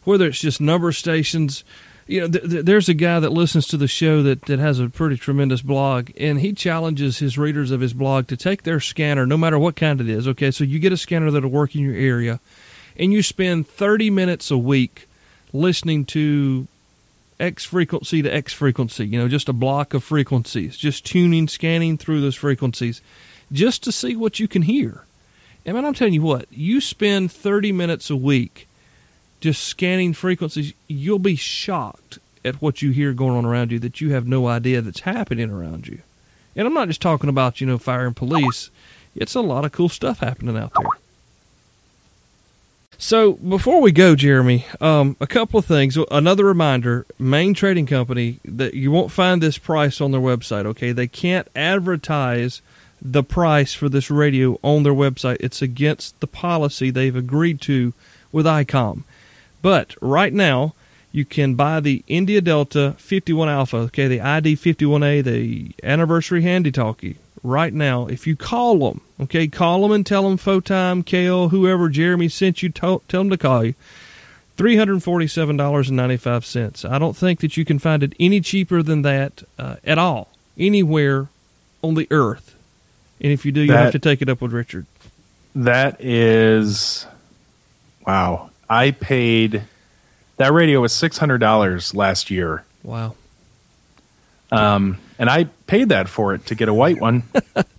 whether it's just number stations. You know, there's a guy that listens to the show that has a pretty tremendous blog, and he challenges his readers of his blog to take their scanner, no matter what kind it is. Okay, so you get a scanner that'll work in your area, and you spend 30 minutes a week listening to X frequency to X frequency, you know, just a block of frequencies, just tuning, scanning through those frequencies, just to see what you can hear. And man, I'm telling you what, you spend 30 minutes a week just scanning frequencies, you'll be shocked at what you hear going on around you that you have no idea that's happening around you. And I'm not just talking about, you know, fire and police. It's a lot of cool stuff happening out there. So before we go, Jeremy, a couple of things. Another reminder, Main Trading Company, that you won't find this price on their website, okay? They can't advertise the price for this radio on their website. It's against the policy they've agreed to with ICOM. But right now, you can buy the India Delta 51 Alpha, okay, the ID51A, the Anniversary Handy Talkie. Right now, if you call them, okay, call them and tell them FoTime, Kale, whoever, Jeremy sent you, tell them to call you, $347.95. I don't think that you can find it any cheaper than that at all, anywhere on the earth. And if you do, you have to take it up with Richard. That is, wow. That radio was $600 last year. Wow. And I paid that for it to get a white one.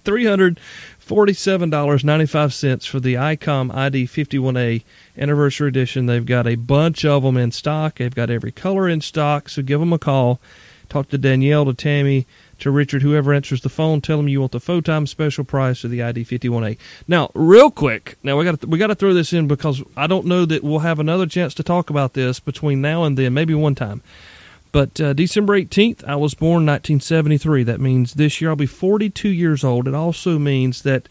$347.95 for the ICOM ID51A Anniversary Edition. They've got a bunch of them in stock. They've got every color in stock, so give them a call. Talk to Danielle, to Tammy, to Richard, whoever answers the phone. Tell them you want the FoTime special price for the ID51A. Now, real quick, now we got to throw this in because I don't know that we'll have another chance to talk about this between now and then, maybe one time. But December 18th, I was born 1973. That means this year I'll be 42 years old. It also means that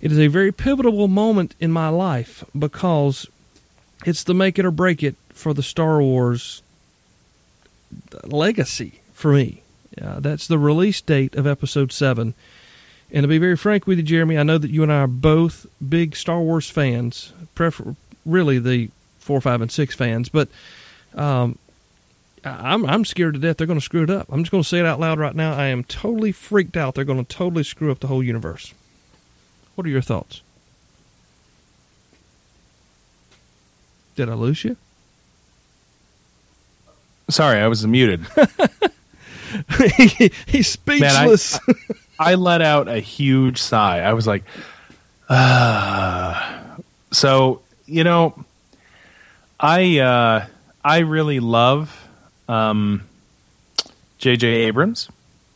it is a very pivotal moment in my life because it's the make it or break it for the Star Wars legacy for me. That's the release date of Episode 7. And to be very frank with you, Jeremy, I know that you and I are both big Star Wars fans, really the 4, 5, and 6 fans, but... I'm scared to death they're going to screw it up. I'm just going to say it out loud right now. I am totally freaked out. They're going to totally screw up the whole universe. What are your thoughts? Did I lose you? Sorry, I was muted. He's speechless. Man, I let out a huge sigh. I was like, ah. So, you know, I really love... J.J. Abrams.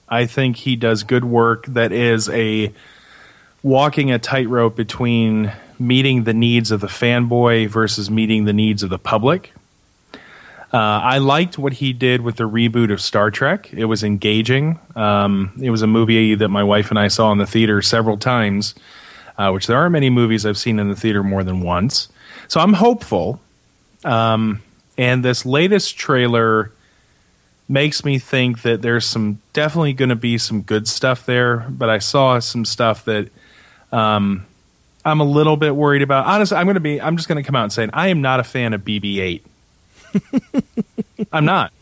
I think he does good work that is walking a tightrope between meeting the needs of the fanboy versus meeting the needs of the public. I liked what he did with the reboot of Star Trek. It was engaging. It was a movie that my wife and I saw in the theater several times, which there aren't many movies I've seen in the theater more than once. So I'm hopeful. And this latest trailer makes me think that there's definitely going to be some good stuff there. But I saw some stuff that I'm a little bit worried about. Honestly, I'm just going to come out and say I am not a fan of BB-8. I'm not.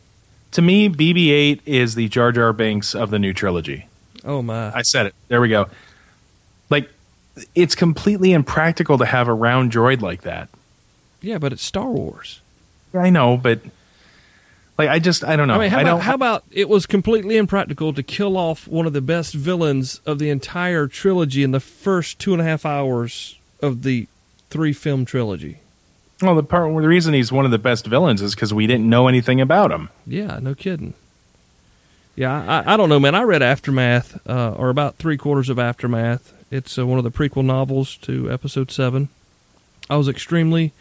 To me, BB-8 is the Jar Jar Binks of the new trilogy. Oh, my. I said it. There we go. Like, it's completely impractical to have a round droid like that. Yeah, but it's Star Wars. I know, but... Like, I don't know. I mean, how about it was completely impractical to kill off one of the best villains of the entire trilogy in the first 2.5 hours of the 3-film trilogy? Well, the reason he's one of the best villains is because we didn't know anything about him. Yeah, no kidding. Yeah, I don't know, man. I read Aftermath, or about 3/4 of Aftermath. It's one of the prequel novels to Episode 7. I was extremely...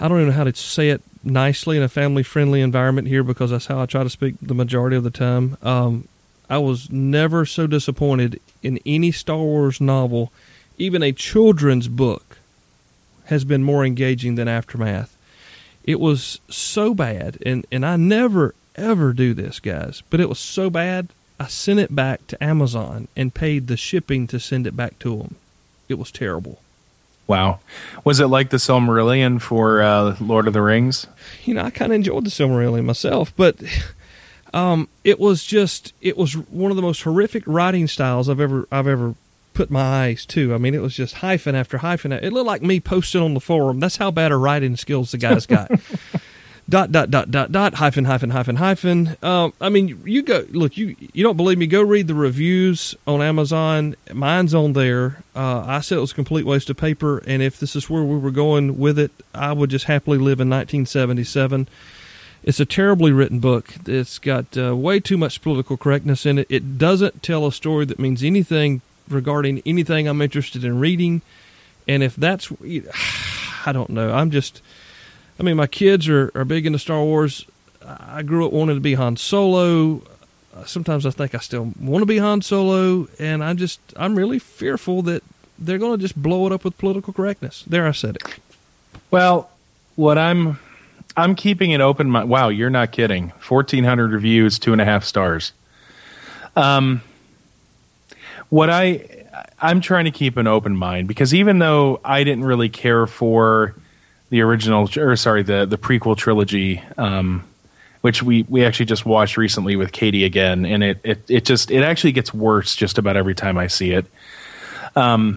I don't even know how to say it nicely in a family-friendly environment here because that's how I try to speak the majority of the time. I was never so disappointed in any Star Wars novel. Even a children's book has been more engaging than Aftermath. It was so bad, and I never, ever do this, guys, but it was so bad I sent it back to Amazon and paid the shipping to send it back to them. It was terrible. Wow. Was it like the Silmarillion for Lord of the Rings? You know, I kind of enjoyed the Silmarillion myself, but it was one of the most horrific writing styles I've ever put my eyes to. I mean, it was just hyphen after hyphen. It looked like me posting on the forum. That's how bad a writing skills the guy's got. dot, hyphen, hyphen, hyphen, hyphen. I mean, you go, look, you don't believe me, go read the reviews on Amazon. Mine's on there. I said it was a complete waste of paper, and if this is where we were going with it, I would just happily live in 1977. It's a terribly written book. It's got way too much political correctness in it. It doesn't tell a story that means anything regarding anything I'm interested in reading, and if that's, I don't know, I'm just... I mean, my kids are big into Star Wars. I grew up wanting to be Han Solo. Sometimes I think I still want to be Han Solo, and I'm really fearful that they're going to just blow it up with political correctness. There, I said it. Well, what I'm keeping an open mind. Wow, you're not kidding. 1,400 reviews, 2.5 stars. What I'm trying to keep an open mind, because even though I didn't really care for the prequel trilogy, which we actually just watched recently with Katie again, and it actually gets worse just about every time I see it. I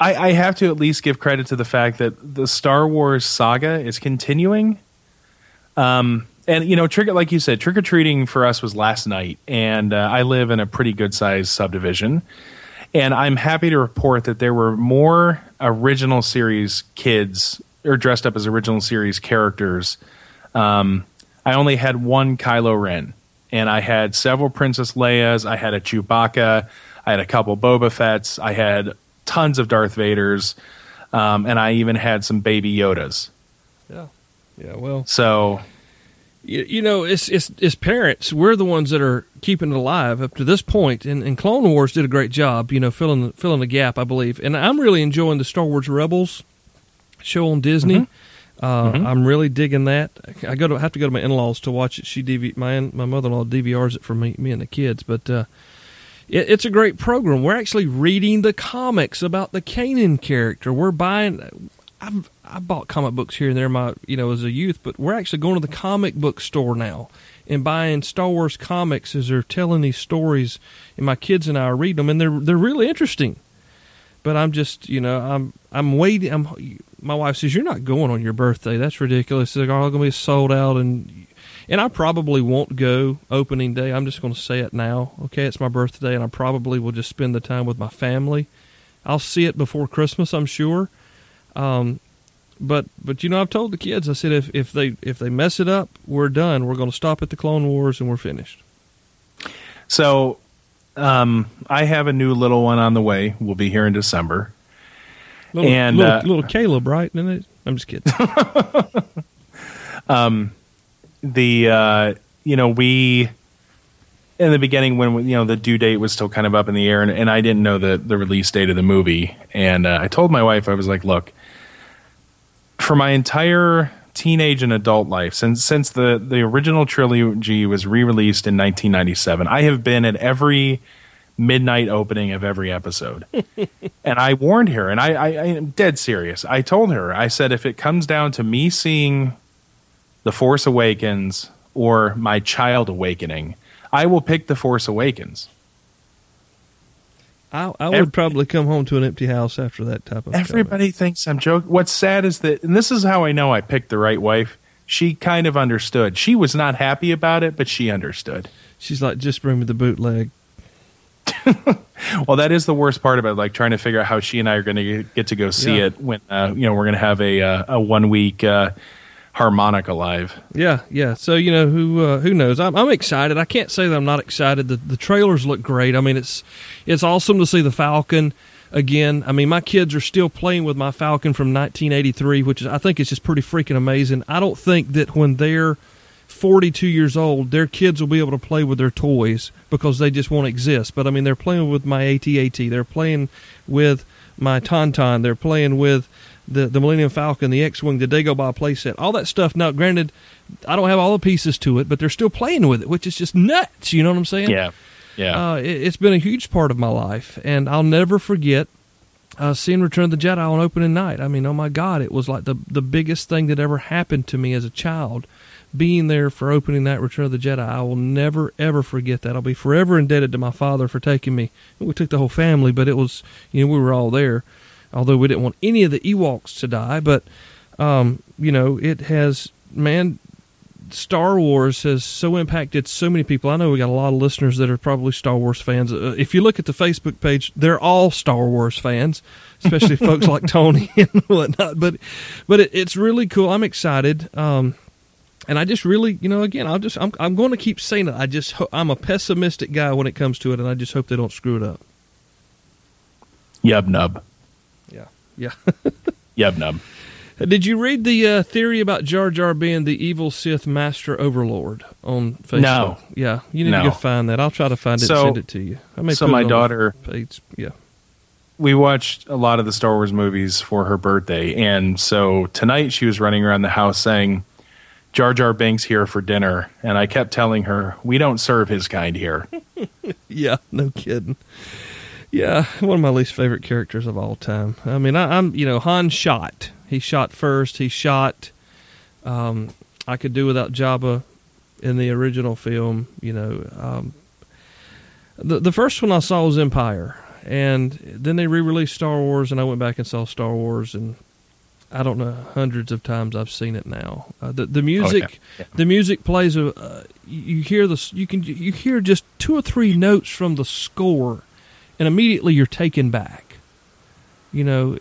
have to at least give credit to the fact that the Star Wars saga is continuing. And you know, like you said, trick or treating for us was last night, and I live in a pretty good sized subdivision. And I'm happy to report that there were more original series kids or dressed up as original series characters. I only had one Kylo Ren, and I had several Princess Leias. I had a Chewbacca. I had a couple Boba Fetts. I had tons of Darth Vaders, and I even had some baby Yodas. Yeah. Well, so you know, it's parents. We're the ones that are keeping it alive up to this point, and Clone Wars did a great job, you know, filling the gap, I believe. And I'm really enjoying the Star Wars Rebels show on Disney. Mm-hmm. I'm really digging that. I have to go to my in-laws to watch it. My mother-in-law DVRs it for me and the kids, but it's a great program. We're actually reading the comics about the Kanan character. We're buying. I bought comic books here and there, as a youth, but we're actually going to the comic book store now and buying Star Wars comics as they're telling these stories, and my kids and I are reading them, and they're really interesting. But I'm just, you know, I'm waiting. My wife says, "You're not going on your birthday. That's ridiculous. They're all going to be sold out," and I probably won't go opening day. I'm just going to say it now. Okay, it's my birthday, and I probably will just spend the time with my family. I'll see it before Christmas, I'm sure. But you know, I've told the kids, I said, if they mess it up, we're done. We're going to stop at the Clone Wars and we're finished. So, I have a new little one on the way. We'll be here in December. Little Caleb, right? I'm just kidding. We, in the beginning, when the due date was still kind of up in the air, and I didn't know the release date of the movie, and I told my wife, I was like, "Look, for my entire teenage and adult life, since the original trilogy was re-released in 1997, I have been at every midnight opening of every episode. And I warned her, and I am dead serious. I told her, I said, if it comes down to me seeing The Force Awakens or my child awakening, I will pick The Force Awakens. I would probably come home to an empty house after that type of Everybody comment. Thinks I'm joking. What's sad is that, and this is how I know I picked the right wife, she kind of understood. She was not happy about it, but she understood. She's like, just bring me the bootleg. Well, that is the worst part about it, like trying to figure out how she and I are going to get to go see it when we're going to have a 1 week harmonic alive. Yeah. So who knows? I'm excited. I can't say that I'm not excited. The trailers look great. I mean, it's awesome to see the Falcon again. I mean, my kids are still playing with my Falcon from 1983, which is, I think it's just pretty freaking amazing. I don't think that when they're 42 years old, their kids will be able to play with their toys because they just won't exist. But I mean, they're playing with my AT-AT. They're playing with my Tauntaun. They're playing with the Millennium Falcon, the X-Wing, the Dagobah playset, all that stuff. Now, granted, I don't have all the pieces to it, but they're still playing with it, which is just nuts. You know what I'm saying? Yeah. It's been a huge part of my life, and I'll never forget seeing Return of the Jedi on opening night. I mean, oh my God, it was like the biggest thing that ever happened to me as a child. Being there for opening night Return of the Jedi, I will never, ever forget that. I'll be forever indebted to my father for taking me. We took the whole family, but it was, we were all there, although we didn't want any of the Ewoks to die. But, it has, Star Wars has so impacted so many people. I know we got a lot of listeners that are probably Star Wars fans. If you look at the Facebook page, they're all Star Wars fans, especially folks like Tony and whatnot. But it's really cool. I'm excited. And I just really, again, I'm going to keep saying it. I'm a pessimistic guy when it comes to it, and I just hope they don't screw it up. Yub nub. Yeah. Yub nub. Did you read the theory about Jar Jar being the evil Sith Master Overlord on Facebook? No. Yeah, you need to go find that. I'll try to find it and send it to you. My daughter, we watched a lot of the Star Wars movies for her birthday, and so tonight she was running around the house saying, Jar Jar Binks here for dinner, and I kept telling her, we don't serve his kind here. Yeah, no kidding. Yeah, one of my least favorite characters of all time. I mean, I'm Han shot. He shot first. He shot. I could do without Jabba in the original film. The first one I saw was Empire, and then they re-released Star Wars, and I went back and saw Star Wars, and I don't know, hundreds of times I've seen it now. The music, The music plays. You hear the you hear just two or three notes from the score, and immediately you're taken back. We're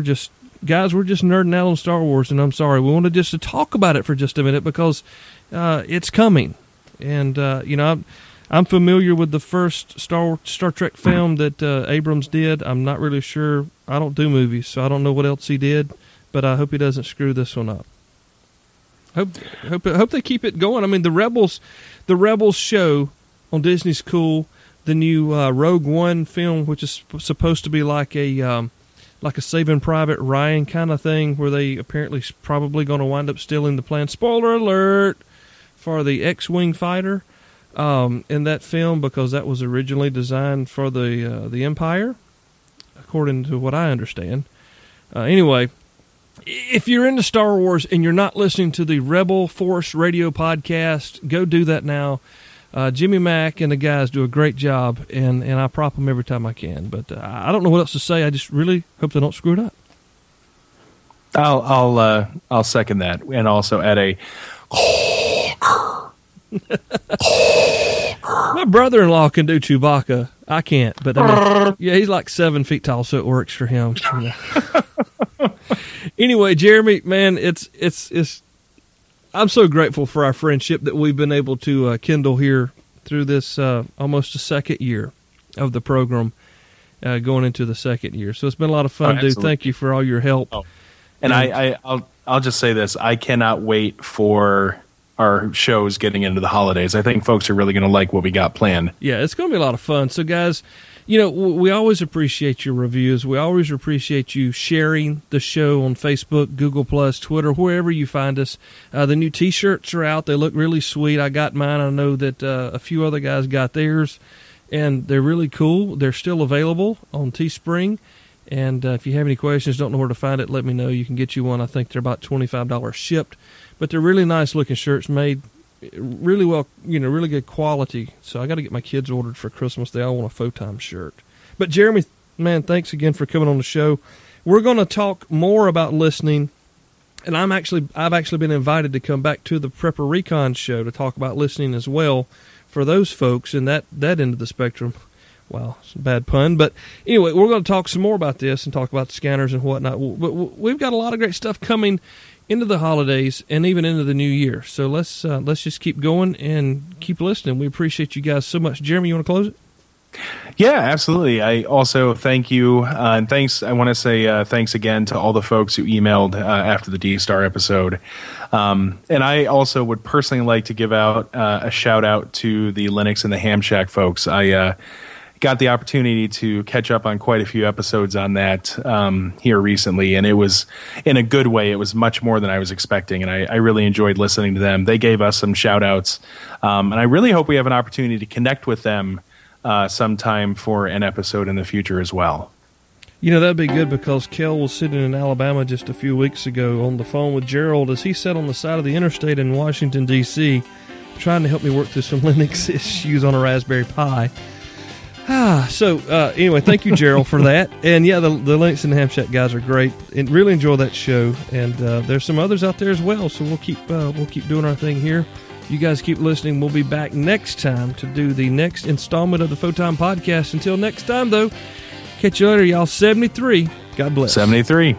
just nerding out on Star Wars, and I'm sorry, we wanted just to talk about it for just a minute because it's coming. And I'm familiar with the first Star Trek film that Abrams did. I'm not really sure. I don't do movies, so I don't know what else he did. But I hope he doesn't screw this one up. Hope they keep it going. I mean, the Rebels show on Disney's cool. The new Rogue One film, which is supposed to be like a Saving Private Ryan kind of thing, where they apparently probably going to wind up stealing the plan. Spoiler alert for the X-Wing fighter in that film, because that was originally designed for the Empire, according to what I understand. Anyway. If you're into Star Wars and you're not listening to the Rebel Force Radio podcast, go do that now. Jimmy Mack and the guys do a great job, and I prop them every time I can. But I don't know what else to say. I just really hope they don't screw it up. I'll second that, and also add a. My brother-in-law can do Chewbacca. I can't, but he's like 7 feet tall, so it works for him. Anyway, Jeremy, man, it's I'm so grateful for our friendship that we've been able to kindle here through this almost a second year of the program, going into the second year. So it's been a lot of fun, dude. Thank you for all your help. Oh. And I'll just say this: I cannot wait for our shows getting into the holidays. I think folks are really going to like what we got planned. Yeah, it's going to be a lot of fun. So, guys. We always appreciate your reviews. We always appreciate you sharing the show on Facebook, Google+, Twitter, wherever you find us. The new T-shirts are out. They look really sweet. I got mine. I know that a few other guys got theirs. and they're really cool. They're still available on Teespring, and if you have any questions, don't know where to find it, let me know. You can get you one. I think they're about $25 shipped, but they're really nice looking shirts, made really well, you know, really good quality. So I got to get my kids ordered for Christmas. They all want a FoTime shirt. But Jeremy, man, thanks again for coming on the show. We're going to talk more about listening, and I've actually been invited to come back to the Prepper Recon show to talk about listening as well for those folks in that end of the spectrum. Wow, it's a bad pun. But anyway, we're going to talk some more about this and talk about the scanners and whatnot. But we've got a lot of great stuff coming into the holidays and even into the new year. So let's just keep going and keep listening. We appreciate you guys so much. Jeremy, you want to close it? Yeah, absolutely. I also thank you. And thanks. I want to say thanks again to all the folks who emailed after the D-Star episode. And I also would personally like to give out a shout out to the Linux and the Ham Shack folks. I got the opportunity to catch up on quite a few episodes on that here recently, and it was in a good way. It was much more than I was expecting, and I really enjoyed listening to them. They gave us some shout outs, and I really hope we have an opportunity to connect with them sometime for an episode in the future as well. You know, that'd be good, because Kel was sitting in Alabama just a few weeks ago on the phone with Gerald as he sat on the side of the interstate in Washington, D.C., trying to help me work through some Linux issues on a Raspberry Pi. So anyway, thank you, Gerald, for that. And yeah, the Linux and the Ham Shack guys are great, and really enjoy that show. And there's some others out there as well. So we'll keep doing our thing here. You guys keep listening. We'll be back next time to do the next installment of the FoTime podcast. Until next time, though, catch you later, y'all. 73. God bless. 73.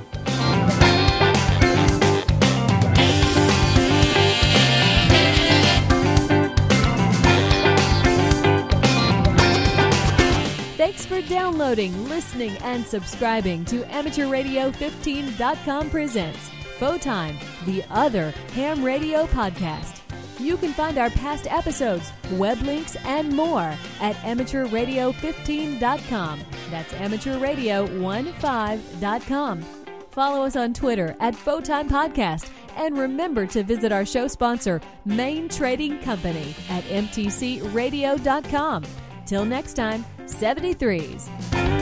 Listening and subscribing to AmateurRadio15.com presents FoTime, the other ham radio podcast. You can find our past episodes, web links, and more at AmateurRadio15.com. That's AmateurRadio15.com. Follow us on Twitter at FoTime Podcast, and remember to visit our show sponsor, Main Trading Company, at MTCRadio.com. Till next time, 73s.